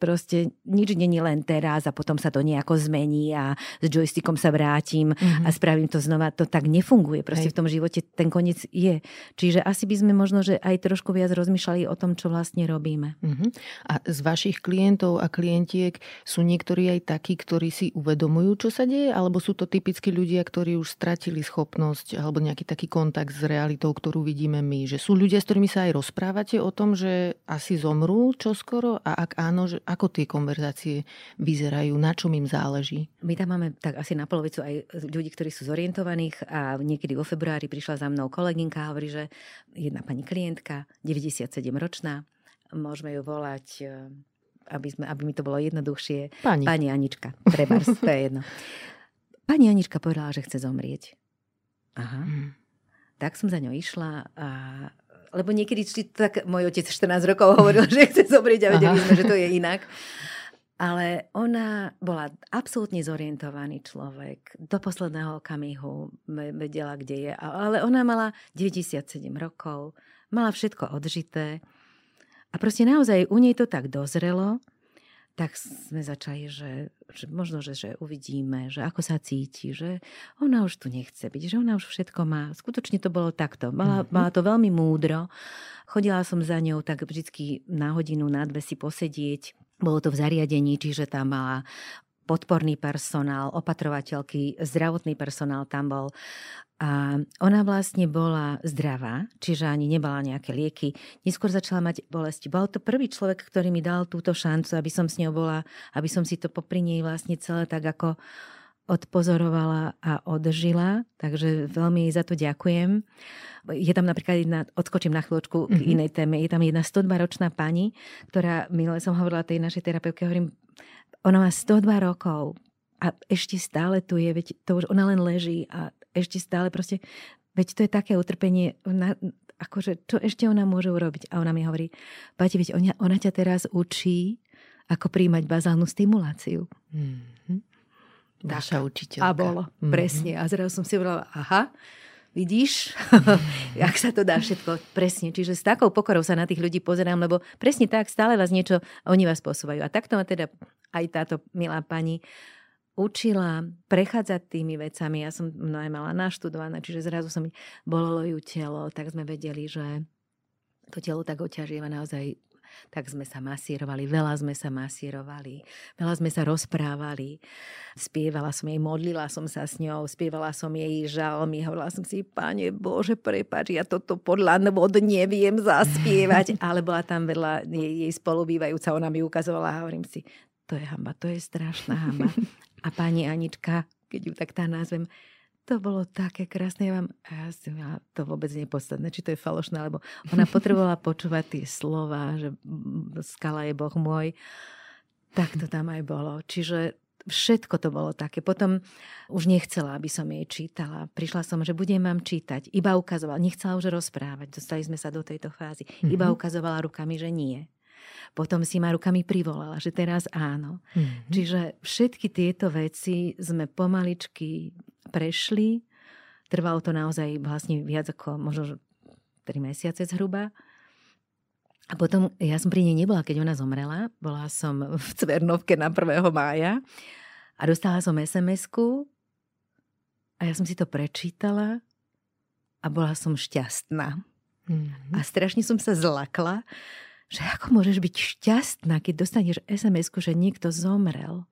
proste nič není len teraz a potom sa to nejako zmení a s joystickom sa vrátim a spravím to znova. To tak nefunguje. Proste v tom živote ten koniec je. Čiže asi by sme možno, že aj trošku viac rozmýšľali o tom, čo vlastne robíme. A z vašich klientov a klientiek sú niektorí aj takí, ktorí si uvedomujú, čo sa deje? Alebo sú to typicky ľudia, ktorí už stratili schopnosť alebo nejaký taký kontakt s realitou, ktorú vidíme my? Že sú ľudia, s ktorými sa aj rozprávate o tom, že asi zomrú čoskoro a ak áno, že ako tie konverzácie vyzerajú, na čom im záleží? My tam máme tak asi na polovicu aj ľudí, ktorí sú zorientovaných a niekedy vo februári prišla za mnou kolegynka a hovorí, že jedna pani klientka, 97-ročná, môžeme ju volať... Aby mi to bolo jednoduchšie. Pani Anička, trebárs, to je jedno. Pani Anička povedala, že chce zomrieť. Tak som za ňou išla a lebo niekedy tak môj otec 14 rokov hovoril, že chce zomrieť a vedeli sme, že to je inak. Ale ona bola absolútne zorientovaný človek. Do posledného okamihu vedela, kde je. Ale ona mala 97 rokov, mala všetko odžité. A proste naozaj u nej to tak dozrelo, tak sme začali, že možno, že uvidíme, že ako sa cíti, že ona už tu nechce byť, že ona už všetko má. Skutočne to bolo takto. Mala to veľmi múdro. Chodila som za ňou tak vždycky na hodinu, na dve si posedieť. Bolo to v zariadení, čiže tam mala podporný personál, opatrovateľky, zdravotný personál tam bol. A ona vlastne bola zdravá, čiže ani nebala nejaké lieky. Neskôr začala mať bolesti. Bol to prvý človek, ktorý mi dal túto šancu, aby som s ňou bola, aby som si to popri nej vlastne celé tak ako odpozorovala a odžila. Takže veľmi za to ďakujem. Je tam napríklad jedna, odskočím na chvíľočku k inej téme, je tam jedna 102-ročná pani, ktorá, minule som hovorila tej našej terapeutke, hovorím, ona má 102 rokov a ešte stále tu je, veď to už ona len leží a ešte stále proste, veď to je také utrpenie, ona, akože čo ešte ona môže urobiť? A ona mi hovorí, Pati, veď ona ťa teraz učí, ako príjmať bazálnu stimuláciu. Vaša učiteľka. A bolo, presne. A zrazu som si hovorila, aha, vidíš, jak sa to dá všetko. Presne, čiže s takou pokorou sa na tých ľudí pozerám, lebo presne tak, stále vás niečo, oni vás posúvajú. A takto ma teda aj táto milá pani učila prechádzať tými vecami. Ja som mnohé mala naštudované, čiže zrazu som bolelo ju telo, tak sme vedeli, že to telo tak oťažieva naozaj. Tak sme sa masírovali, veľa sme sa rozprávali. Spievala som jej, modlila som sa s ňou, spievala som jej žalmy, hovorila som si, Pane Bože, prepáč, ja toto podľa nôd neviem zaspievať. Ale bola tam vedľa jej spolubývajúca, ona mi ukazovala a hovorím si, to je hamba, to je strašná hamba. A pani Anička, keď ju tak tá nazvem, to bolo také krásne. Ja som mala to vôbec nepodstatné, či to je falošné, lebo ona potrebovala počúvať tie slova, že skala je Boh môj. Tak to tam aj bolo. Čiže všetko to bolo také. Potom už nechcela, aby som jej čítala. Prišla som, že budem vám čítať. Iba ukazovala. Nechcela už rozprávať. Dostali sme sa do tejto fázy. Mm-hmm. Iba ukazovala rukami, že nie. Potom si ma rukami privolala, že teraz áno. Mm-hmm. Čiže všetky tieto veci sme pomaličky prešli. Trvalo to naozaj vlastne viac ako možno 3 mesiace zhruba. A potom, ja som pri nej nebola, keď ona zomrela. Bola som v Cvernovke na 1. mája a dostala som SMS-ku a ja som si to prečítala a bola som šťastná. Mm-hmm. A strašne som sa zlakla, že ako môžeš byť šťastná, keď dostaneš SMS-ku, že niekto zomrel.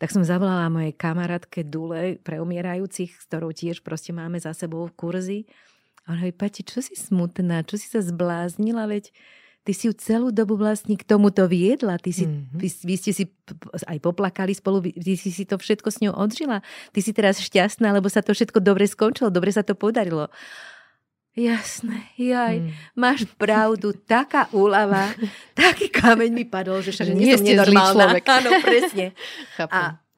Tak som zavolala mojej kamarátke Dule pre umierajúcich, s ktorou tiež proste máme za sebou kurzy. A ona hovorí, Pati, čo si smutná, čo si sa zbláznila, veď ty si ju celú dobu vlastne k tomuto viedla. Ty si, vy ste si aj poplakali spolu, ty si si to všetko s ňou odžila. Ty si teraz šťastná, lebo sa to všetko dobre skončilo, dobre sa to podarilo. Jasné, máš pravdu, taká úlava, taký kameň mi padol, že nie som nenormálna. Áno, presne.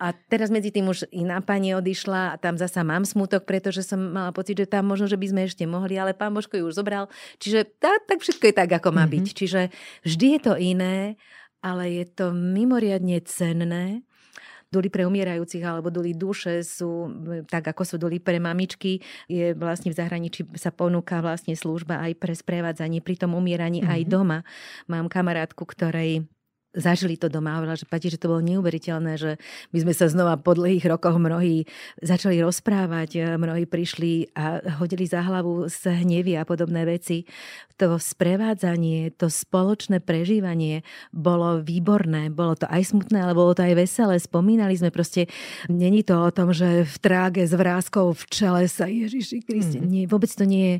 A teraz medzi tým už iná pani odišla a tam zasa mám smutok, pretože som mala pocit, že tam možno, že by sme ešte mohli, ale pán Božko ju už zobral. Čiže tak všetko je tak, ako má byť. Čiže vždy je to iné, ale je to mimoriadne cenné. Duly pre umierajúcich alebo duly duše sú, tak ako sú duly pre mamičky, je vlastne v zahraničí sa ponúka vlastne služba aj pre sprevádzanie pri tom umieraní aj doma. Mám kamarátku, ktorej zažili to doma, hovorila, že Pati, že to bolo neuveriteľné, že my sme sa znova po dlhých rokoch mnohí začali rozprávať, mnohí prišli a hodili za hlavu z hnevy a podobné veci. To sprevádzanie, to spoločné prežívanie bolo výborné, bolo to aj smutné, ale bolo to aj veselé. Spomínali sme proste, není to o tom, že v tráge s vráskou v čele sa Ježiši Kriste, nie, vôbec to nie je,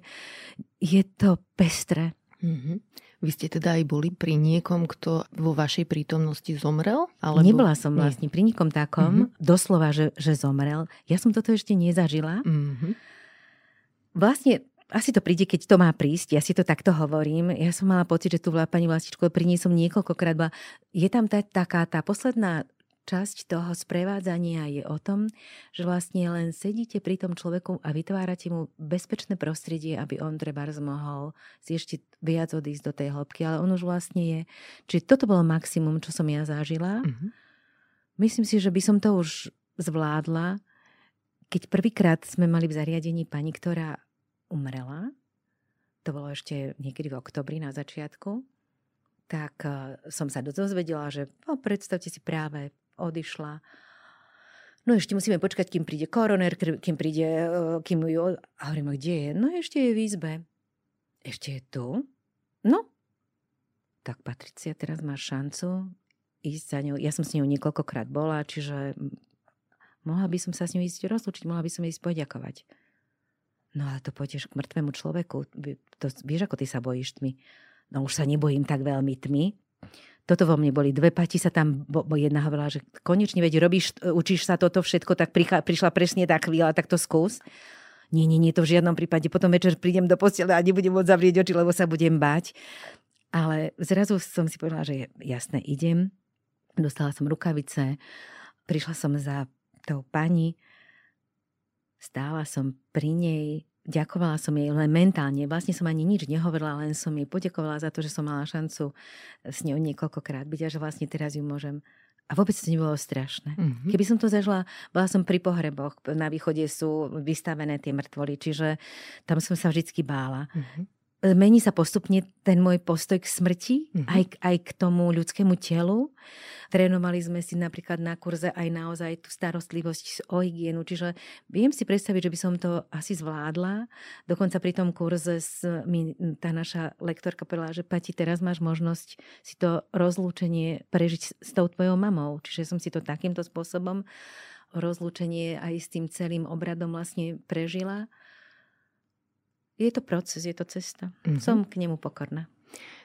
je to pestré. Vy ste teda aj boli pri niekom, kto vo vašej prítomnosti zomrel? Alebo... Nebola som vlastne pri nikom takom, doslova, že zomrel. Ja som toto ešte nezažila. Vlastne asi to príde, keď to má prísť. Ja si to takto hovorím. Ja som mala pocit, že tu bola pani Vlastičko, pri nej som niekoľkokrát bola. Je tam taká tá posledná časť toho sprevádzania je o tom, že vlastne len sedíte pri tom človeku a vytvárate mu bezpečné prostredie, aby on trebárs mohol si ešte viac odísť do tej hĺbky, ale on už vlastne je. Čiže toto bolo maximum, čo som ja zažila. Myslím si, že by som to už zvládla, keď prvýkrát sme mali v zariadení pani, ktorá umrela. To bolo ešte niekedy v oktobri na začiatku. Tak som sa dozvedela, že predstavte si, práve odišla. No ešte musíme počkať, kým príde koroner, kým ju... A hovorím, kde je? No ešte je v izbe. Ešte je tu? No. Tak Patricia teraz má šancu ísť za ňou. Ja som s ňou niekoľkokrát bola, čiže mohla by som sa s ňou ísť rozlučiť, mohla by som ísť poďakovať. No ale to pôjdeš k mŕtvemu človeku. To, vieš, ako ty sa bojíš tmy. No už sa nebojím tak veľmi tmy. Toto vo mne boli dve Pati, sa tam jedna hovorila, že konečne, veď robíš, učíš sa toto všetko, tak prišla presne tá chvíľa, tak to skús. Nie, to v žiadnom prípade. Potom večer prídem do postele a nebudem môcť zavrieť oči, lebo sa budem báť. Ale zrazu som si povedala, že jasné, idem. Dostala som rukavice, prišla som za tou pani, stála som pri nej, ďakovala som jej len mentálne. Vlastne som ani nič nehovorila, len som jej poďakovala za to, že som mala šancu s ňou niekoľkokrát byť a že vlastne teraz ju môžem. A vôbec to nebolo strašné. Keby som to zažila, bola som pri pohreboch. Na východe sú vystavené tie mŕtvoly, čiže tam som sa vždycky bála. Mení sa postupne ten môj postoj k smrti, aj k tomu ľudskému telu. Trénovali sme si napríklad na kurze aj naozaj tú starostlivosť o hygienu. Čiže viem si predstaviť, že by som to asi zvládla. Dokonca pri tom kurze mi tá naša lektorka povedala, že Pati, teraz máš možnosť si to rozlúčenie prežiť s tou tvojou mamou. Čiže som si to takýmto spôsobom rozlúčenie aj s tým celým obradom vlastne prežila. Je to proces, je to cesta. Som k nemu pokorná.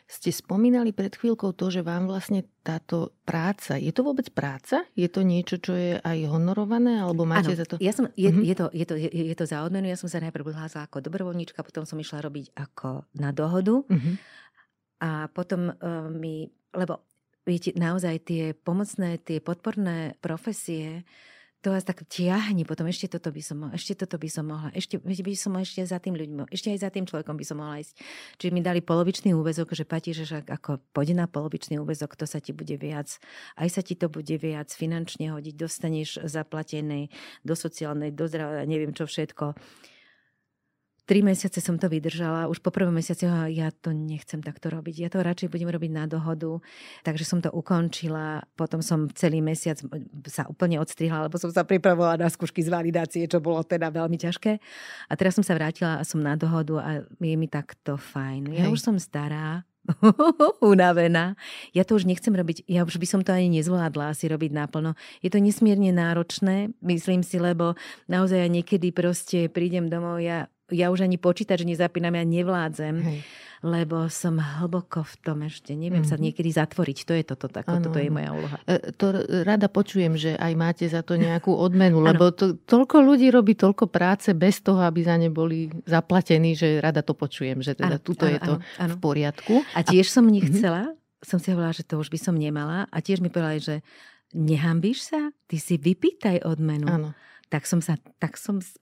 Ste spomínali pred chvíľkou to, že vám vlastne táto práca, je to vôbec práca? Je to niečo, čo je aj honorované? Alebo máte za to... Je to za odmenu. Ja som sa najprv hlásila ako dobrovoľníčka, potom som išla robiť ako na dohodu. A potom mi... Lebo Viete, naozaj tie pomocné, tie podporné profesie, to vás tak tiahni, potom ešte toto by som mohla, ešte za tým ľuďmi, ešte aj za tým človekom by som mohla ísť. Čiže mi dali polovičný úväzok, že Pati, že ako pôjde na polovičný úväzok, to sa ti bude viac, aj sa ti to bude viac finančne hodiť, dostaneš zaplatenej, do sociálnej, do zdravia, neviem čo všetko. 3 mesiace som to vydržala, už po prvom mesiaci ja to nechcem takto robiť, ja to radšej budem robiť na dohodu, takže som to ukončila, potom som celý mesiac sa úplne odstrihla, lebo som sa pripravovala na skúšky z validácie, čo bolo teda veľmi ťažké a teraz som sa vrátila a som na dohodu a je mi takto fajn. Ja už som stará, unavená, ja to už nechcem robiť, ja už by som to ani nezvládla asi robiť naplno. Je to nesmierne náročné, myslím si, lebo naozaj ja niekedy proste prídem domov, ja už ani počítač nezapínam, ja nevládzem, lebo som hlboko v tom ešte. Neviem sa niekedy zatvoriť. To je toto je moja úloha. To rada počujem, že aj máte za to nejakú odmenu, lebo toľko ľudí robí toľko práce bez toho, aby za ne boli zaplatení, že rada to počujem, že teda tuto je to v poriadku. A tiež som nechcela, som si hovorila, že to už by som nemala a tiež mi povedali, že nehambíš sa, ty si vypýtaj odmenu. Áno. Tak som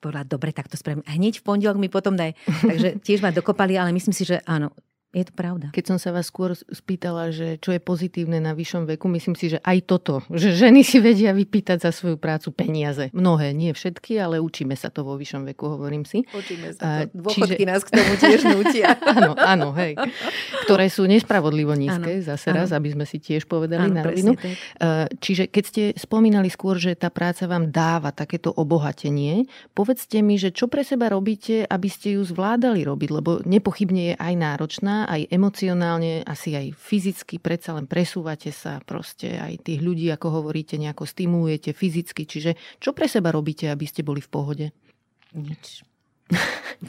povedala, dobre, tak to spravím. A hneď v pondelok mi potom daj. Takže tiež ma dokopali, ale myslím si, že áno, je to pravda. Keď som sa vás skôr spýtala, že čo je pozitívne na vyššom veku, myslím si, že aj toto, že ženy si vedia vypýtať za svoju prácu peniaze. Mnohé, nie všetky, ale učíme sa to vo vyššom veku, hovorím si. Učíme sa to. Dôchodky nás k tomu tiež nútia. Áno, hej. Ktoré sú nespravodlivo nízke, zase raz, aby sme si tiež povedali na rovinu. Čiže keď ste spomínali skôr, že tá práca vám dáva takéto obohatenie, povedzte mi, že čo pre seba robíte, aby ste ju zvládali robiť, lebo nepochybne je aj náročná, aj emocionálne, asi aj fyzicky, predsa len presúvate sa proste, aj tých ľudí, ako hovoríte, nejako stimulujete fyzicky, čiže čo pre seba robíte, aby ste boli v pohode? Nič.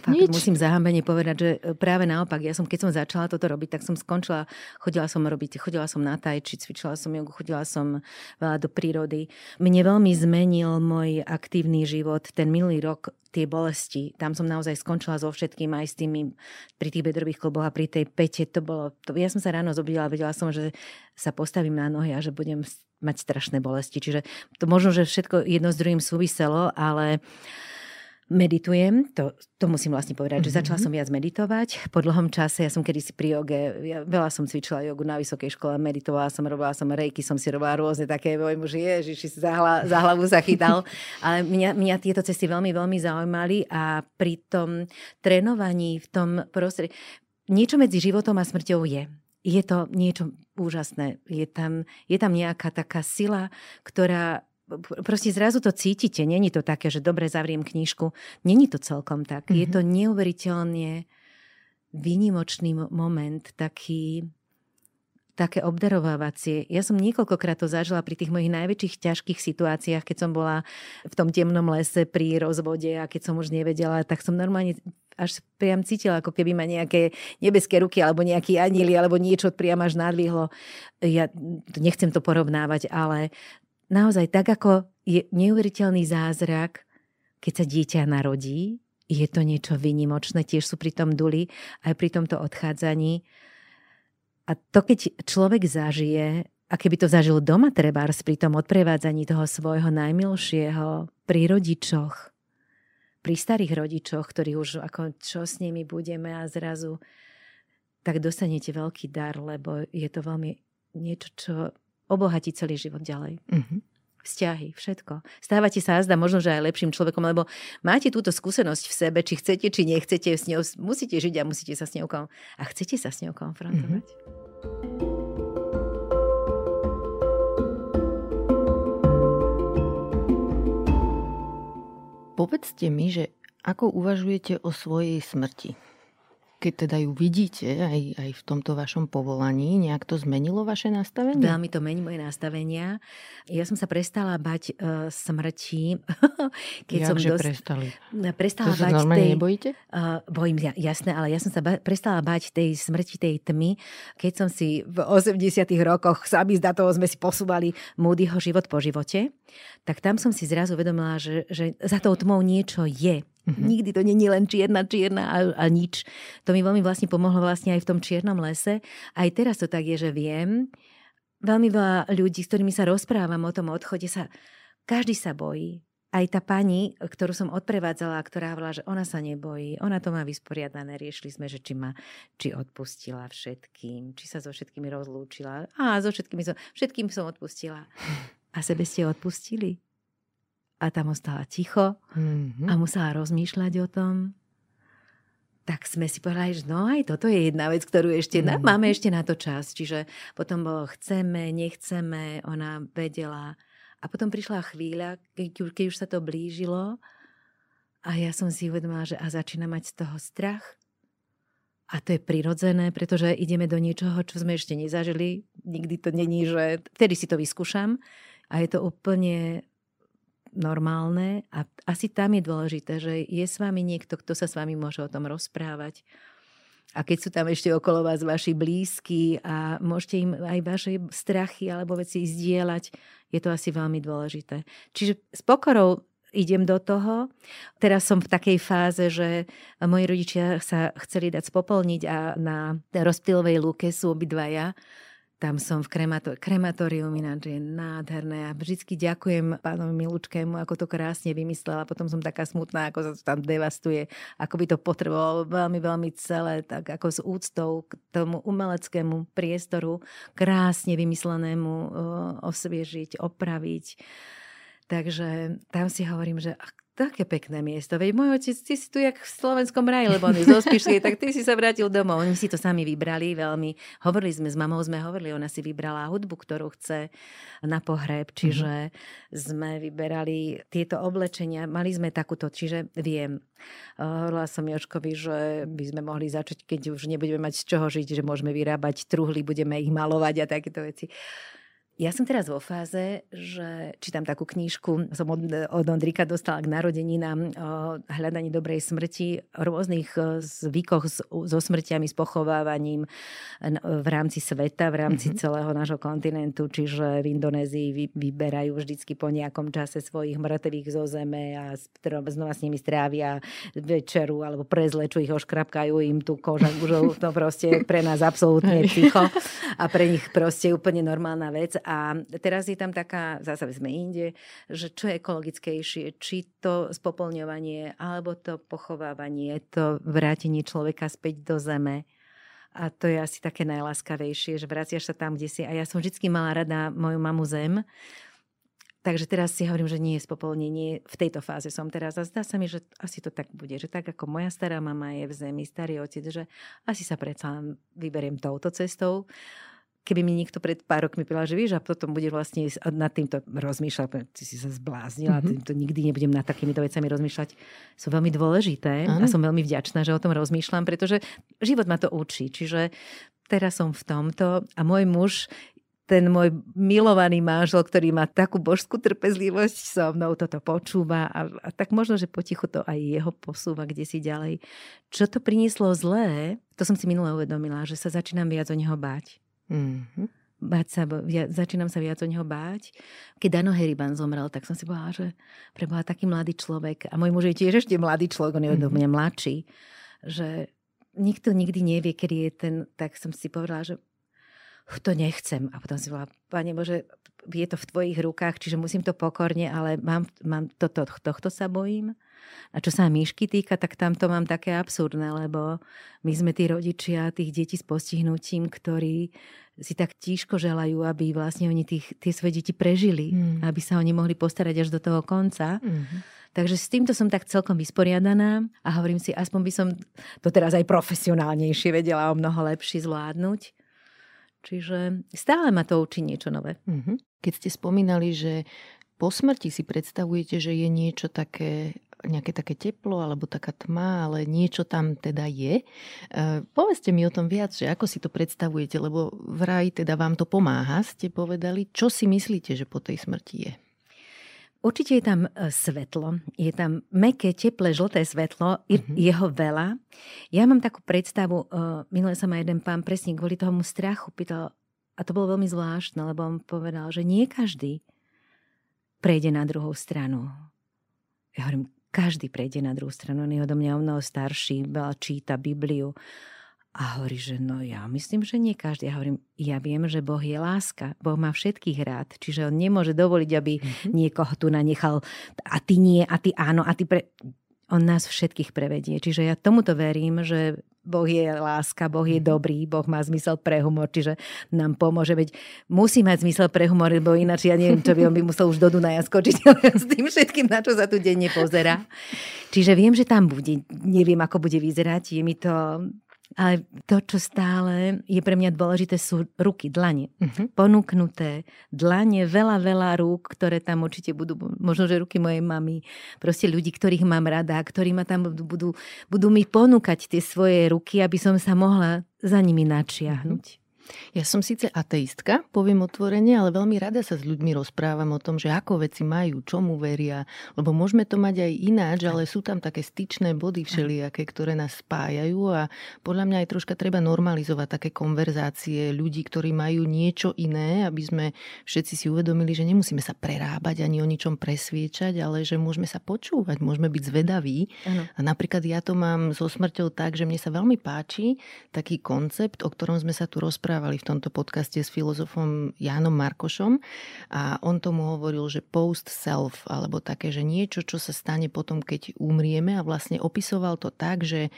Fakt, musím zahambene povedať, že práve naopak, keď som začala toto robiť, tak som skončila, chodila som na tai chi, cvičila som jogu, chodila som veľa do prírody. Mne veľmi zmenil môj aktívny život ten minulý rok, tie bolesti. Tam som naozaj skončila so všetkým, aj s tými pri tých bedrových kloboch a pri tej pete, to bolo. Ja som sa ráno zobudila, vedela som, že sa postavím na nohy a že budem mať strašné bolesti. Čiže to možno, že všetko jedno s druhým súviselo, ale meditujem, to musím vlastne povedať, že začala som viac meditovať. Po dlhom čase, ja som kedysi pri joge, veľa som cvičila jogu na vysokej škole, meditovala som, robila som rejky, som si robila rôzne také, môj muž, ježiši, za hlavu sa chytal. Ale mňa tieto cesty veľmi, veľmi zaujímali a pri tom trénovaní v tom prostredí, niečo medzi životom a smrťou je. Je to niečo úžasné. Je tam nejaká taká sila, ktorá proste zrazu to cítite. Není to také, že dobre, zavriem knižku. Není to celkom tak. Je to neuveriteľne výnimočný moment, také obdarovávacie. Ja som niekoľkokrát to zažila pri tých mojich najväčších ťažkých situáciách, keď som bola v tom temnom lese pri rozvode a keď som už nevedela, tak som normálne až priam cítila, ako keby ma nejaké nebeské ruky, alebo nejaký anjeli, alebo niečo priam až nadvihlo. Ja nechcem to porovnávať, ale naozaj, tak ako je neuveriteľný zázrak, keď sa dieťa narodí, je to niečo výnimočné, tiež sú pri tom duli, aj pri tomto odchádzaní. A to, keď človek zažije, a keby to zažil doma trebárs pri tom odprevádzaní toho svojho najmilšieho, pri rodičoch, pri starých rodičoch, ktorí už ako čo s nimi budeme a zrazu, tak dostanete veľký dar, lebo je to veľmi niečo, čo obohatí celý život ďalej. Vzťahy, všetko. Stávate sa azda možno, že aj lepším človekom, lebo máte túto skúsenosť v sebe, či chcete, či nechcete, s ňou musíte žiť a musíte sa s ňou konfrontovať. Povedzte mi, že ako uvažujete o svojej smrti? Keď teda ju vidíte aj v tomto vašom povolaní, nejak to zmenilo vaše nastavenie? Veľmi to mení moje nastavenia. Ja som sa prestala bať smrti. Prestala to bať normálne tej... nebojíte? Bojím, jasné, ale ja som sa prestala bať tej smrti, tej tmy. Keď som si v 80 rokoch, sami zda toho sme si posúvali Moodyho Život po živote, tak tam som si zrazu uvedomila, že za tou tmou niečo je. Nikdy to nie je len čierna a nič. To mi veľmi vlastne pomohlo aj v tom čiernom lese. Aj teraz to tak je, že viem, Veľmi veľa ľudí, s ktorými sa rozprávam o tom odchode, každý sa bojí. Aj tá pani, ktorú som odprevádzala, ktorá hovorila, že ona sa nebojí, ona to má vysporiadané, riešili sme, že či odpustila všetkým, či sa so všetkými rozlúčila. A všetkým som odpustila. A sebe ste odpustili. A tam ostala ticho a musela rozmýšľať o tom. Tak sme si povedali, že no aj toto je jedna vec, ktorú ešte máme ešte na to čas. Čiže potom bolo chceme, nechceme, ona vedela. A potom prišla chvíľa, keď už sa to blížilo a ja som si uvedomila, že začína mať z toho strach. A to je prirodzené, pretože ideme do niečoho, čo sme ešte nezažili. Nikdy to není, že vtedy si to vyskúšam. A je to úplne normálne a asi tam je dôležité, že je s vami niekto, kto sa s vami môže o tom rozprávať. A keď sú tam ešte okolo vás vaši blízki a môžete im aj vaše strachy alebo veci zdieľať, je to asi veľmi dôležité. Čiže s pokorou idem do toho. Teraz som v takej fáze, že moji rodičia sa chceli dať spopolniť a na rozptýlovej lúke sú obidvaja. Tam som v krematóriu, ináč je nádherné a vždycky ďakujem pánovi Milučkému, ako to krásne vymyslela. Potom som taká smutná, ako sa to tam devastuje, ako by to potrebovalo veľmi, veľmi celé, tak ako s úctou k tomu umeleckému priestoru, krásne vymyslenému osviežiť, opraviť. Takže tam si hovorím, že také pekné miesto. Veď môj otec, ty si tu jak v slovenskom raji, lebo on je zo Spišskej, tak ty si sa vrátil domov. Oni si to sami vybrali veľmi. Hovorili sme s mamou, ona si vybrala hudbu, ktorú chce na pohreb, čiže sme vyberali tieto oblečenia. Mali sme takúto, čiže viem. Hovorila som Jožkovi, že by sme mohli začať, keď už nebudeme mať z čoho žiť, že môžeme vyrábať truhly, budeme ich malovať a takéto veci. Ja som teraz vo fáze, že čítam takú knižku, som od Ondrika dostala k narodeninám o hľadaní dobrej smrti, rôznych zvykoch so smrťami, s pochovávaním v rámci sveta, v rámci celého nášho kontinentu, čiže v Indonézii vyberajú vždycky po nejakom čase svojich mŕtvych zo zeme a znova s nimi strávia večeru alebo prezleču ich, oškrapkajú im tú kožu, už to proste pre nás absolútne ticho a pre nich proste úplne normálna vec. A teraz je tam taká, zase sme inde, že čo je ekologickejšie, či to spopolňovanie, alebo to pochovávanie, to vrátenie človeka späť do zeme. A to je asi také najláskavejšie, že vraciaš sa tam, kde si. A ja som vždycky mala rada moju mamu zem, takže teraz si hovorím, že nie je spopolnenie. V tejto fáze som teraz a zdá sa mi, že asi to tak bude, že tak ako moja stará mama je v zemi, starý otec, že asi sa predsa vyberiem touto cestou. Keby mi niekto pred pár rokmi povedal, že víš, a potom bude vlastne nad týmto rozmýšľať, ty si sa zbláznila, to nikdy nebudem nad takýmito vecami rozmýšľať. Sú veľmi dôležité a som veľmi vďačná, že o tom rozmýšľam, pretože život ma to učí. Čiže teraz som v tomto a môj muž, ten môj milovaný manžel, ktorý má takú božskú trpezlivosť so mnou, toto počúva a tak možno, že potichu to aj jeho posúva kdesi ďalej. Čo to prinieslo zlé, to som si minule uvedomila, že sa začínam viac o neho báť. Začínam sa viac o neho báť. Keď Dano Heribán zomrel, tak som si povedala, že preboha, taký mladý človek, a môj muž je tiež ešte mladý človek, on je od mňa mladší, že nikto nikdy nevie, kedy je ten, tak som si povedala, že to nechcem. A potom si povedala, Pane Bože, je to v tvojich rukách, čiže musím to pokorne, ale mám tohto sa bojím. A čo sa Myšky týka, tak tam to mám také absurdné, lebo my sme tí rodičia tých detí s postihnutím, ktorí si tak tížko želajú, aby vlastne oni tie svoje deti prežili, aby sa oni mohli postarať až do toho konca. Takže s týmto som tak celkom vysporiadaná a hovorím si, aspoň by som to teraz aj profesionálnejšie vedela o mnoho lepšie zvládnuť. Čiže stále ma to učí niečo nové. Keď ste spomínali, že po smrti si predstavujete, že je niečo také, nejaké také teplo alebo taká tma, ale niečo tam teda je. Povedzte mi o tom viac, že ako si to predstavujete, lebo vraj teda vám to pomáha, ste povedali. Čo si myslíte, že po tej smrti je? Určite je tam svetlo. Je tam mäkké, teplé, žlté svetlo. Je ho veľa. Ja mám takú predstavu, minule sa ma jeden pán presne kvôli tomu strachu pýtal, a to bolo veľmi zvláštne, lebo on povedal, že nie každý prejde na druhú stranu. Ja hovorím, každý prejde na druhú stranu. On je odo mňa o mnoho starší, veľa číta Bibliu. A hovorí, že no ja myslím, že nie každý. Ja hovorím, ja viem, že Boh je láska. Boh má všetkých rád. Čiže on nemôže dovoliť, aby niekoho tu nanechal a ty nie, a ty áno, a ty On nás všetkých prevedie. Čiže ja tomuto verím, že Boh je láska, Boh je dobrý, Boh má zmysel pre humor, čiže nám pomôže, veď musí mať zmysel pre humor, lebo ináč ja neviem, čo by on by musel už do Dunaja skočiť s tým všetkým, na čo sa tu denne pozerá. Čiže viem, že tam bude, neviem, ako bude vyzerať, je mi to... Ale to, čo stále je pre mňa dôležité, sú ruky, dlane. Ponúknuté dlane, veľa rúk, ktoré tam určite budú, možno, že ruky mojej mamy, proste ľudí, ktorých mám rada, ktorí ma tam budú mi ponúkať tie svoje ruky, aby som sa mohla za nimi načiahnuť. Ja som síce ateistka, poviem otvorene, ale veľmi rada sa s ľuďmi rozprávam o tom, že ako veci majú, čomu veria, lebo môžeme to mať aj ináč, ale sú tam také styčné body všelijaké, ktoré nás spájajú a podľa mňa aj troška treba normalizovať také konverzácie ľudí, ktorí majú niečo iné, aby sme všetci si uvedomili, že nemusíme sa prerábať ani o ničom presviečať, ale že môžeme sa počúvať, môžeme byť zvedaví. Ano. A napríklad ja to mám so smrťou tak, že mne sa veľmi páči taký koncept, o ktorom sme sa tu rozprávali v tomto podcaste s filozofom Jánom Markošom a on tomu hovoril, že post-self, alebo také, že niečo, čo sa stane potom, keď umrieme, a vlastne opisoval to tak, že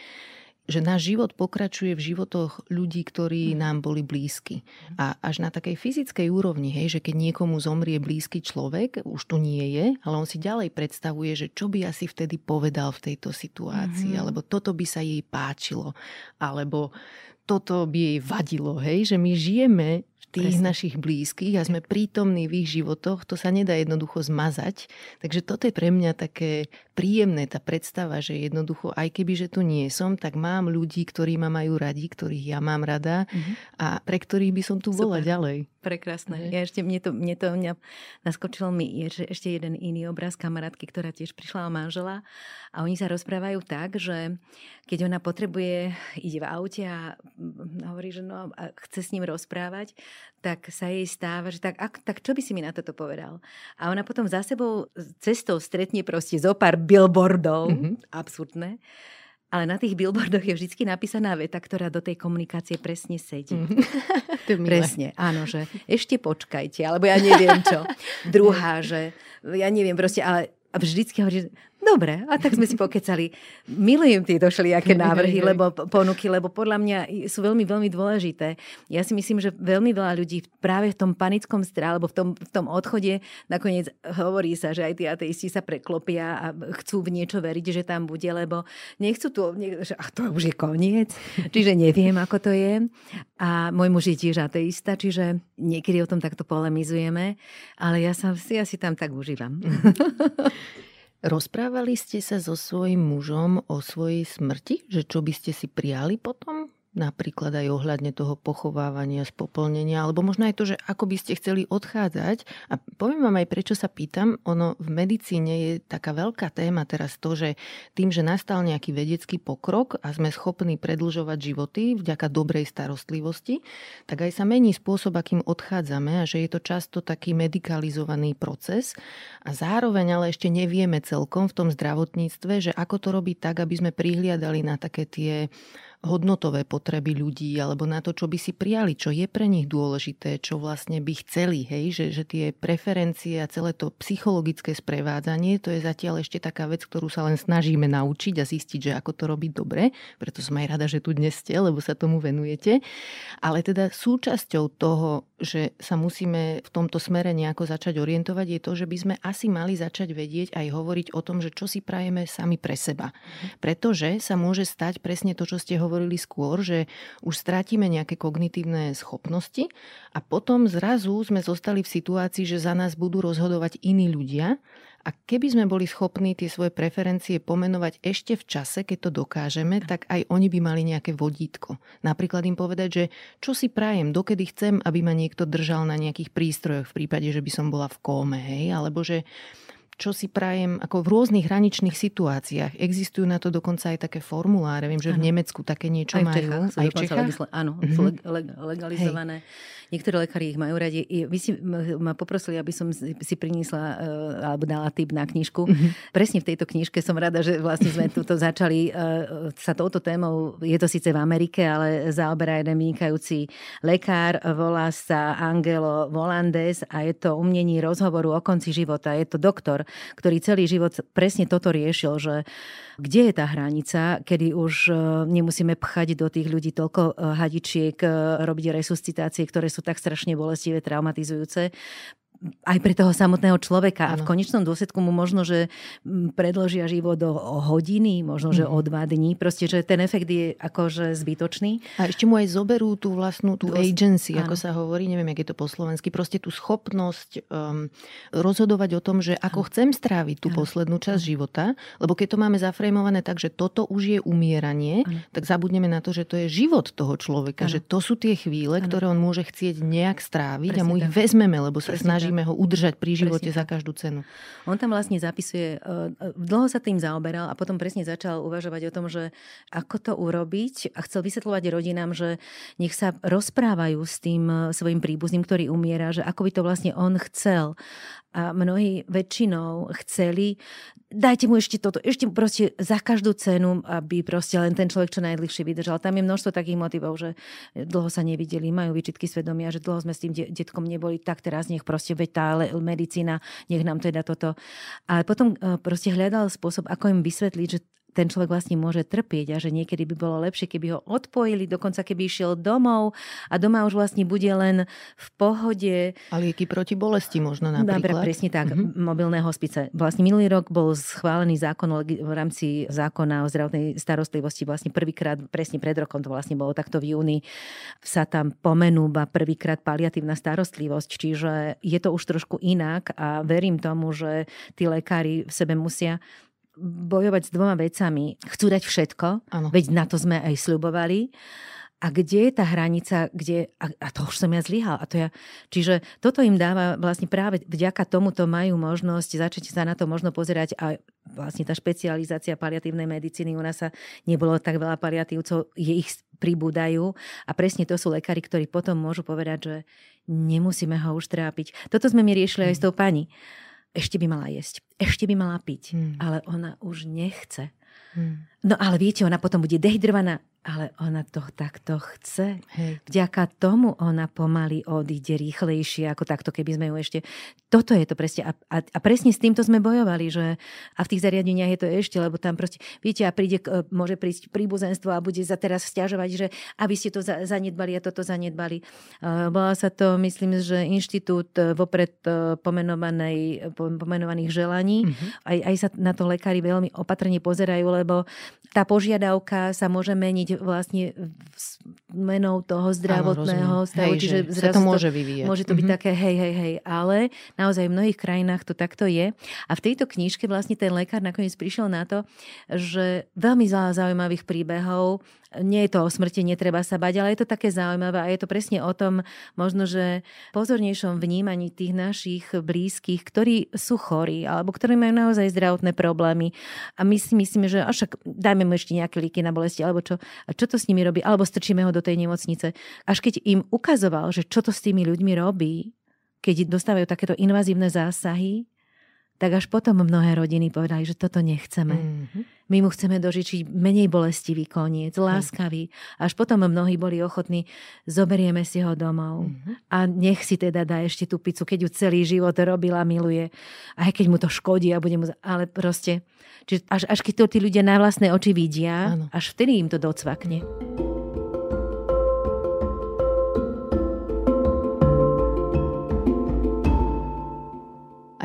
náš život pokračuje v životoch ľudí, ktorí nám boli blízky. A až na takej fyzickej úrovni, hej, že keď niekomu zomrie blízky človek, už tu nie je, ale on si ďalej predstavuje, že čo by asi vtedy povedal v tejto situácii, alebo toto by sa jej páčilo, alebo toto by jej vadilo, hej, že my žijeme v tých našich blízkych a sme prítomní v ich životoch, to sa nedá jednoducho zmazať. Takže toto je pre mňa také príjemné, tá predstava, že jednoducho, aj keby, že tu nie som, tak mám ľudí, ktorí ma majú radi, ktorých ja mám rada a pre ktorých by som tu bola ďalej. Prekrásne. Ja ešte, mne naskočil mi ešte jeden iný obraz kamarátky, ktorá tiež prišla o manžela a oni sa rozprávajú tak, že keď ona potrebuje, ide v aute a hovorí, že no a chce s ním rozprávať, tak sa jej stáva, že tak čo by si mi na toto povedal? A ona potom za sebou cestou stretne proste zo pár billboardov, absurdné, ale na tých billboardoch je vždy napísaná veta, ktorá do tej komunikácie presne sedí. Presne, áno, že ešte počkajte, alebo ja neviem čo. Druhá, že ja neviem proste, ale vždycky hovorí, že dobre, a tak sme si pokecali. Milujem tieto všelijaké návrhy, lebo ponuky, lebo podľa mňa sú veľmi dôležité. Ja si myslím, že veľmi veľa ľudí práve v tom panickom strachu, alebo v tom odchode, nakoniec hovorí sa, že aj tí ateisti sa preklopia a chcú v niečo veriť, že tam bude, lebo nechcú tu, že to už je koniec, čiže neviem, ako to je. A môj muž je tiež ateista, čiže niekedy o tom takto polemizujeme, ale ja si tam tak užívam. Rozprávali ste sa so svojím mužom o svojej smrti? Že čo by ste si prijali potom? Napríklad aj ohľadne toho pochovávania, spopolnenia, alebo možno aj to, že ako by ste chceli odchádzať. A poviem vám aj, prečo sa pýtam. Ono v medicíne je taká veľká téma teraz to, že tým, že nastal nejaký vedecký pokrok a sme schopní predĺžovať životy vďaka dobrej starostlivosti, tak aj sa mení spôsob, akým odchádzame, a že je to často taký medikalizovaný proces. A zároveň ale ešte nevieme celkom v tom zdravotníctve, že ako to robiť tak, aby sme prihliadali na také tie hodnotové potreby ľudí, alebo na to, čo by si prijali, čo je pre nich dôležité, čo vlastne by chceli, hej, že tie preferencie a celé to psychologické sprevádzanie, to je zatiaľ ešte taká vec, ktorú sa len snažíme naučiť a zistiť, že ako to robiť dobre. Preto som aj rada, že tu dnes ste, lebo sa tomu venujete. Ale teda súčasťou toho, že sa musíme v tomto smere nejako začať orientovať, je to, že by sme asi mali začať vedieť aj hovoriť o tom, že čo si prajeme sami pre seba. Pretože sa môže stať presne to, čo ste hovorili skôr, že už strátime nejaké kognitívne schopnosti a potom zrazu sme zostali v situácii, že za nás budú rozhodovať iní ľudia. A keby sme boli schopní tie svoje preferencie pomenovať ešte v čase, keď to dokážeme, tak aj oni by mali nejaké vodítko. Napríklad im povedať, že čo si prajem, dokedy chcem, aby ma niekto držal na nejakých prístrojoch v prípade, že by som bola v kóme, hej, alebo že čo si prajem ako v rôznych hraničných situáciách. Existujú na to dokonca aj také formuláre. Viem, že v Nemecku také niečo majú. Aj v Čechách? Áno, sú legalizované. Hej. Niektorí lekári ich majú radi. Vy si ma poprosili, aby som si priniesla alebo dala tip na knižku. Presne v tejto knižke som rada, že vlastne sme tuto začali sa touto témou. Je to síce v Amerike, ale zaoberá jeden vynikajúci lekár. Volá sa Angelo E. Volandés a je to umenie rozhovoru o konci života. Je to doktor, ktorý celý život presne toto riešil, že kde je tá hranica, kedy už nemusíme pchať do tých ľudí toľko hadičiek, robiť resuscitácie, ktoré sú tak strašne bolestivé, traumatizujúce. Aj pre toho samotného človeka. Ano. A v konečnom dôsledku mu možno, že predložia život o hodiny, možno, že o 2 dní. Proste, že ten efekt je akože zbytočný. A ešte mu aj zoberú tú vlastnú tú agency, ano. Ako sa hovorí, neviem, jak je to po slovensky, proste tú schopnosť rozhodovať o tom, že ako ano. Chcem stráviť tú ano. Poslednú časť ano. Života, lebo keď to máme zafrejmované tak, že toto už je umieranie, ano. Tak zabudneme na to, že to je život toho človeka, ano. Že to sú tie chvíle, ano. Ktoré on môže chcieť nejak stráviť. Presne, a my ich vezmeme, lebo sa snažíme ho udržať pri živote presne, za každú cenu. On tam vlastne zapisuje, dlho sa tým zaoberal a potom presne začal uvažovať o tom, že ako to urobiť a chcel vysvetľovať rodinám, že nech sa rozprávajú s tým svojim príbuzným, ktorý umiera, že ako by to vlastne on chcel. A mnohí väčšinou chceli, dajte mu ešte toto, ešte proste za každú cenu, aby proste len ten človek čo najdlhšie vydržal. Tam je množstvo takých motivov, že dlho sa nevideli, majú výčitky svedomia, že dlho sme s tým detkom neboli, tak teraz nech proste tá medicína, nech nám teda toto. A potom proste hľadal spôsob, ako im vysvetliť, že ten človek vlastne môže trpieť a že niekedy by bolo lepšie, keby ho odpojili, dokonca keby išiel domov a doma už vlastne bude len v pohode. A lieky proti bolesti možno napríklad. Presne tak, mobilné hospice. Vlastne minulý rok bol schválený zákon v rámci zákona o zdravotnej starostlivosti. Vlastne prvýkrát, presne pred rokom to vlastne bolo takto v júni, sa tam pomenúba prvýkrát paliatívna starostlivosť. Čiže je to už trošku inak a verím tomu, že tí lekári v sebe musia bojovať s dvoma vecami. Chcú dať všetko, ano. Veď na to sme aj sľubovali. A kde je tá hranica, kde... A to už som ja zlyhal. Čiže toto im dáva vlastne práve vďaka tomuto majú možnosť začať sa na to možno pozerať a vlastne tá špecializácia paliatívnej medicíny. U nás sa nebolo tak veľa paliatívcov, je ich pribúdajú a presne to sú lekári, ktorí potom môžu povedať, že nemusíme ho už trápiť. Toto sme mi riešili aj s tou pani. Ešte by mala jesť, ešte by mala piť, ale ona už nechce. No ale viete, ona potom bude dehydrovaná, ale ona to takto chce. Hej. Vďaka tomu ona pomaly odíde rýchlejšie, ako takto, keby sme ju ešte... Toto je to presne. A presne s týmto sme bojovali, že... A v tých zariadeniach je to ešte, lebo tam proste... Viete, a príde, môže prísť príbuzenstvo a bude za teraz sťažovať, že aby ste to zanedbali a toto zanedbali. Bola sa to, myslím, že inštitút vopred pomenovaných želaní. Aj sa na to lekári veľmi opatrne pozerajú, lebo tá požiadavka sa môže meniť vlastne menou toho zdravotného stavu. Čiže sa to môže vyvíjať. Môže to byť také hej, ale naozaj v mnohých krajinách to takto je. A v tejto knižke vlastne ten lekár nakoniec prišiel na to, že veľmi zaujímavých príbehov, nie je to o smrti, netreba sa bať, ale je to také zaujímavé a je to presne o tom možno, že pozornejšom vnímaní tých našich blízkych, ktorí sú chorí alebo ktorí majú naozaj zdravotné problémy. A my si myslíme, že však dajme mu ešte nejaké lieky na bolesti alebo čo. A čo to s nimi robí? Alebo strčíme ho do tej nemocnice. Až keď im ukazoval, že čo to s tými ľuďmi robí, keď dostávajú takéto invazívne zásahy, tak až potom mnohé rodiny povedali, že toto nechceme. My mu chceme dožičiť menej bolestivý koniec, láskavý. Až potom mnohí boli ochotní, zoberieme si ho domov a nech si teda dá ešte tú pizzu, keď ju celý život robila, miluje. Aj keď mu to škodí a bude mu... Ale proste... Čiže až keď to tí ľudia na vlastné oči vidia, ano. Až vtedy im to docvakne.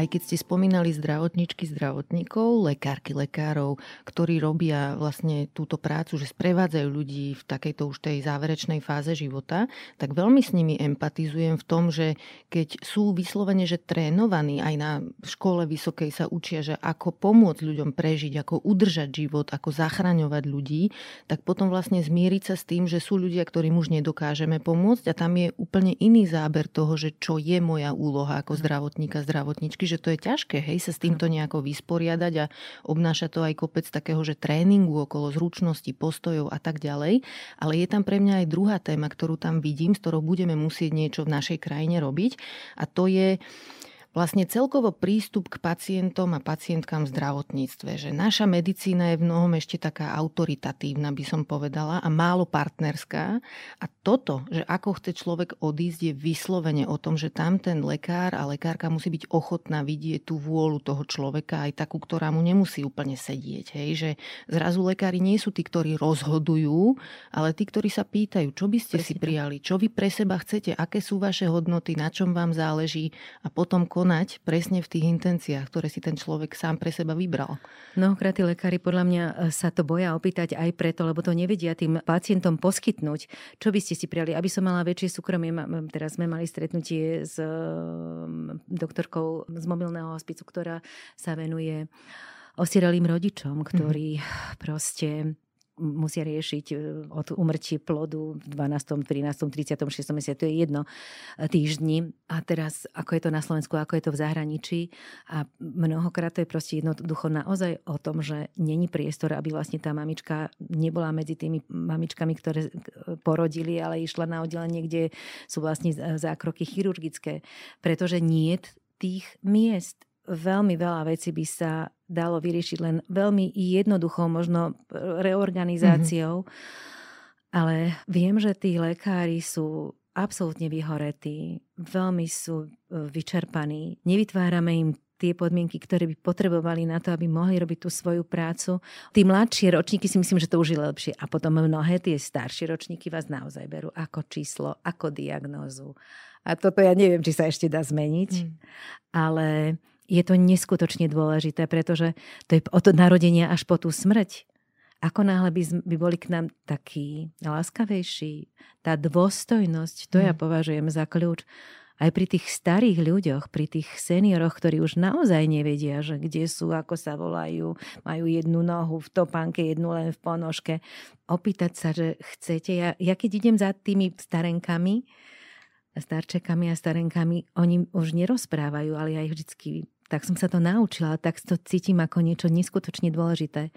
Aj keď ste spomínali zdravotničky, zdravotníkov, lekárky, lekárov, ktorí robia vlastne túto prácu, že sprevádzajú ľudí v takejto už tej záverečnej fáze života, tak veľmi s nimi empatizujem v tom, že keď sú vyslovene, že trénovaní, aj na škole vysokej sa učia, že ako pomôcť ľuďom prežiť, ako udržať život, ako zachraňovať ľudí, tak potom vlastne zmieriť sa s tým, že sú ľudia, ktorým už nedokážeme pomôcť a tam je úplne iný záber toho, že čo je moja úloha ako zdravotníka, zdravotničky, že to je ťažké, hej, sa s týmto nejako vysporiadať a obnáša to aj kopec takého, že tréningu okolo zručnosti, postojov a tak ďalej. Ale je tam pre mňa aj druhá téma, ktorú tam vidím, s ktorou budeme musieť niečo v našej krajine robiť, a to je vlastne celkovo prístup k pacientom a pacientkám v zdravotníctve. Že naša medicína je v mnohom ešte taká autoritatívna, by som povedala, a málo partnerská. A toto, že ako chce človek odísť, je vyslovene o tom, že tam ten lekár a lekárka musí byť ochotná vidieť tú vôľu toho človeka, aj takú, ktorá mu nemusí úplne sedieť. Hej? Že zrazu lekári nie sú tí, ktorí rozhodujú, ale tí, ktorí sa pýtajú, čo by ste si prijali, čo vy pre seba chcete, aké sú vaše hodnoty, na čom vám záleží, a potom konať presne v tých intenciách, ktoré si ten človek sám pre seba vybral. Mnohokrát tí lekári podľa mňa sa to boja opýtať aj preto, lebo to nevedia tým pacientom poskytnúť. Čo by ste si prijali? Aby som mala väčšie súkromie, teraz sme mali stretnutie s doktorkou z mobilného hospicu, ktorá sa venuje osirelým rodičom, ktorí proste musia riešiť od úmrtí plodu v 12., 13., 36. mesiaci, to je jedno, týždni. A teraz, ako je to na Slovensku, ako je to v zahraničí. A mnohokrát to je proste jednoducho naozaj o tom, že není priestor, aby vlastne tá mamička nebola medzi tými mamičkami, ktoré porodili, ale išla na oddelenie, kde sú vlastne zákroky chirurgické. Pretože niet tých miest. Veľmi veľa vecí by sa dalo vyriešiť len veľmi jednoduchou možno reorganizáciou, ale viem, že tí lekári sú absolútne vyhoretí, veľmi sú vyčerpaní, nevytvárame im tie podmienky, ktoré by potrebovali na to, aby mohli robiť tú svoju prácu. Tí mladšie ročníky si myslím, že to už je lepšie. A potom mnohé tie staršie ročníky vás naozaj berú ako číslo, ako diagnózu. A toto ja neviem, či sa ešte dá zmeniť. Ale je to neskutočne dôležité, pretože to je od narodenia až po tú smrť. Ako náhle by boli k nám takí láskavejší. Tá dôstojnosť, to ja považujem za kľúč. Aj pri tých starých ľuďoch, pri tých senioroch, ktorí už naozaj nevedia, že kde sú, ako sa volajú, majú jednu nohu v topánke, jednu len v ponožke. Opýtať sa, že chcete. Ja keď idem za tými starenkami, starčekami a starenkami, oni už nerozprávajú, ale ja ich vždycky, tak som sa to naučila, tak to cítim ako niečo neskutočne dôležité.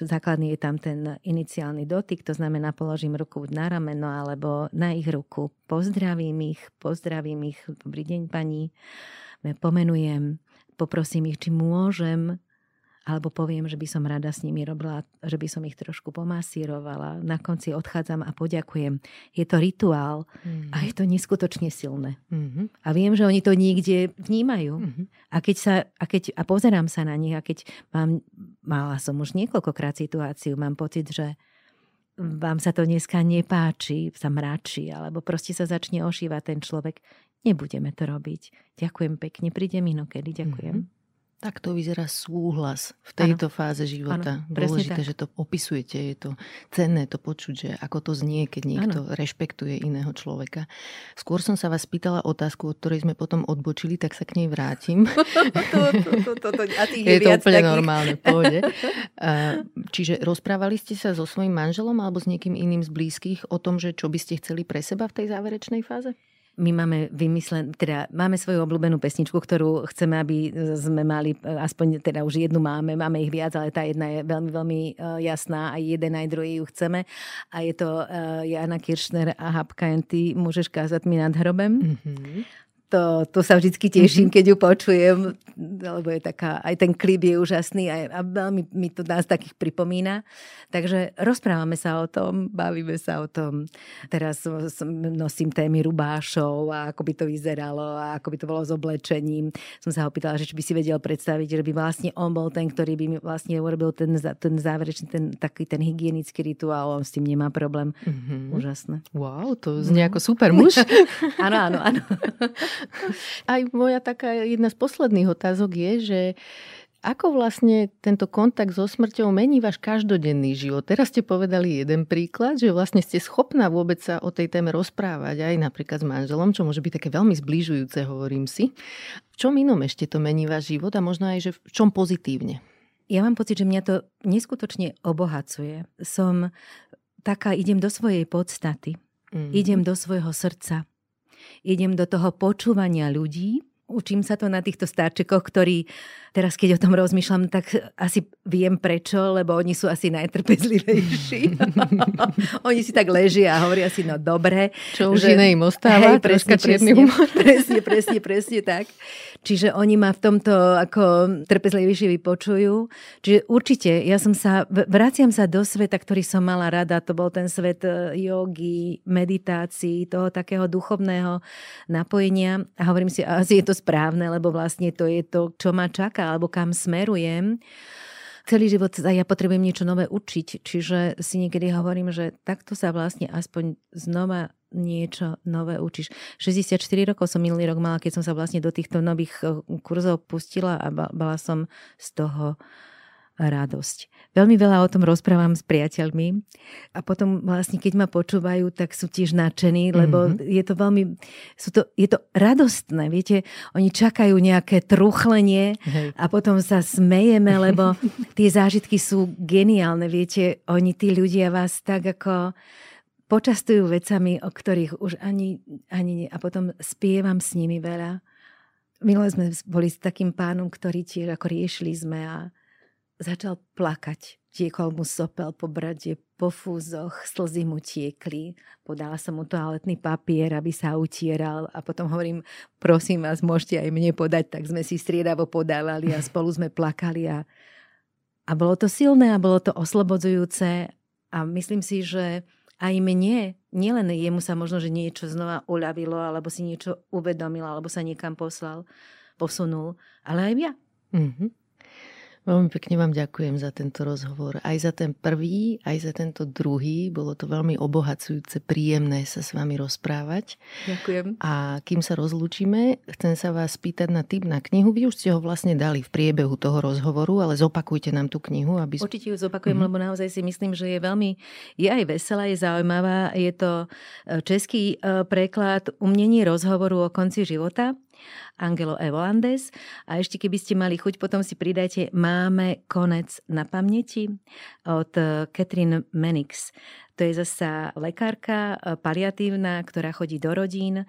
Základný je tam ten iniciálny dotyk, to znamená položím ruku na rameno alebo na ich ruku. Pozdravím ich, dobrý deň pani, pomenujem, poprosím ich, či môžem, alebo poviem, že by som rada s nimi robila, že by som ich trošku pomasírovala. Na konci odchádzam a poďakujem. Je to rituál a je to neskutočne silné. A viem, že oni to niekde vnímajú. A pozerám sa na nich, a keď mala som už niekoľkokrát situáciu, mám pocit, že vám sa to dneska nepáči, sa mračí, alebo proste sa začne ošívať ten človek. Nebudeme to robiť. Ďakujem pekne, prídem inokedy, ďakujem. Tak to vyzerá súhlas v tejto fáze života. Ano, dôležité, že to opisujete. Je to cenné to počuť, že ako to znie, keď niekto rešpektuje iného človeka. Skôr som sa vás pýtala otázku, od ktorej sme potom odbočili, tak sa k nej vrátim. Je to úplne normálne, pohode. Čiže rozprávali ste sa so svojím manželom alebo s niekým iným z blízkych o tom, že čo by ste chceli pre seba v tej záverečnej fáze? My máme máme svoju obľúbenú pesničku, ktorú chceme, aby sme mali, aspoň teda už jednu máme ich viac, ale tá jedna je veľmi, veľmi jasná, aj jeden, aj druhý ju chceme. A je to Jana Kirschner a Habka, ty môžeš kázať mi nad hrobem. To sa vždycky teším, keď ju počujem, lebo je taká, aj ten klip je úžasný a veľmi mi to nás takých pripomína. Takže rozprávame sa o tom, bavíme sa o tom. Teraz nosím témy rubášov a ako by to vyzeralo a ako by to bolo s oblečením. Som sa ho pýtala, že či by si vedel predstaviť, že by vlastne on bol ten, ktorý by mi vlastne urobil ten záverečný, taký ten hygienický rituál, on s tým nemá problém. Úžasné. Wow, to znie ako super muž. Áno. Aj moja taká jedna z posledných otázok je, že ako vlastne tento kontakt so smrťou mení váš každodenný život? Teraz ste povedali jeden príklad, že vlastne ste schopná vôbec sa o tej téme rozprávať aj napríklad s manželom, čo môže byť také veľmi zbližujúce, hovorím si. V čom inom ešte to mení váš život a možno aj, že v čom pozitívne? Ja mám pocit, že mňa to neskutočne obohacuje. Som taká, idem do svojej podstaty, idem do svojho srdca. Idem do toho počúvania ľudí, Učím sa to na týchto starčekoch, ktorí teraz, keď o tom rozmýšľam, tak asi viem prečo, lebo oni sú asi najtrpezlivejší. Oni si tak ležia a hovoria si, no dobre. Čo už iné im ostáva, troška čierny humor. Presne tak. Čiže oni ma v tomto ako trpezlivejšie vypočujú. Čiže určite, vraciam sa do sveta, ktorý som mala rada. To bol ten svet jogy, meditácií, toho takého duchovného napojenia. A hovorím si, asi je to správne, lebo vlastne to je to, čo ma čaká, alebo kam smerujem. Celý život ja potrebujem niečo nové učiť, čiže si niekedy hovorím, že takto sa vlastne aspoň znova niečo nové učíš. 64 rokov som minulý rok mala, keď som sa vlastne do týchto nových kurzov pustila a bola som z toho radosť. Veľmi veľa o tom rozprávam s priateľmi a potom vlastne, keď ma počúvajú, tak sú tiež nadšení, lebo je to radostné, viete, oni čakajú nejaké truchlenie. Hej. A potom sa smejeme, lebo tie zážitky sú geniálne, viete, oni, tí ľudia vás tak ako počastujú vecami, o ktorých už ani nie. A potom spievam s nimi veľa. Minule sme boli s takým pánom, ktorý tiež ako riešili sme a začal plakať. Tiekol mu sopel po brade, po fúzoch, slzy mu tiekli. Podala som mu toaletný papier, aby sa utieral a potom hovorím, prosím vás, môžete aj mne podať. Tak sme si striedavo podávali a spolu sme plakali a bolo to silné a bolo to oslobodzujúce a myslím si, že aj mne, nielen jemu sa možno, že niečo znova uľavilo, alebo si niečo uvedomil, alebo sa niekam posunul, ale aj ja. Mm-hmm. Veľmi pekne vám ďakujem za tento rozhovor. Aj za ten prvý, aj za tento druhý. Bolo to veľmi obohacujúce, príjemné sa s vami rozprávať. Ďakujem. A kým sa rozlúčime, chcem sa vás spýtať na tip na knihu. Vy už ste ho vlastne dali v priebehu toho rozhovoru, ale zopakujte nám tú knihu. Určite ju zopakujem, lebo naozaj si myslím, že je aj veselá, je zaujímavá. Je to český preklad Umění rozhovoru o konci života. Angelo E. Volandés. A ešte keby ste mali chuť, potom si pridajte Máme konec na pamäti od Katrin Menix. To je zasa lekárka paliatívna, ktorá chodí do rodín.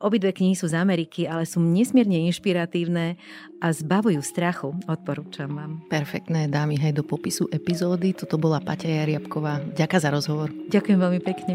Obidve knihy sú z Ameriky, ale sú nesmierne inšpiratívne a zbavujú strachu. Odporúčam vám. Perfektné, dámy, hej, do popisu epizódy. Toto bola Paťa Jarjabková. Ďakujem za rozhovor. Ďakujem veľmi pekne.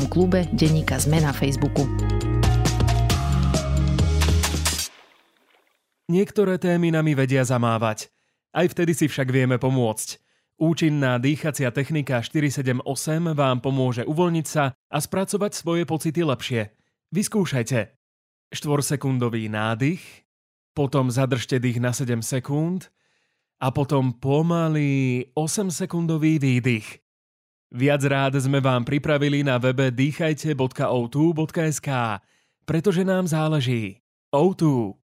klube denníka Sme na Facebooku. Niektoré témy nami vedia zamávať. Aj vtedy si však vieme pomôcť. Účinná dýchacia technika 478 vám pomôže uvoľniť sa a spracovať svoje pocity lepšie. Vyskúšajte. 4-sekundový nádych, potom zadržte dých na 7 sekúnd a potom pomalý 8-sekundový výdych. Viac rád sme vám pripravili na webe dýchajte.o2.sk, pretože nám záleží. O2.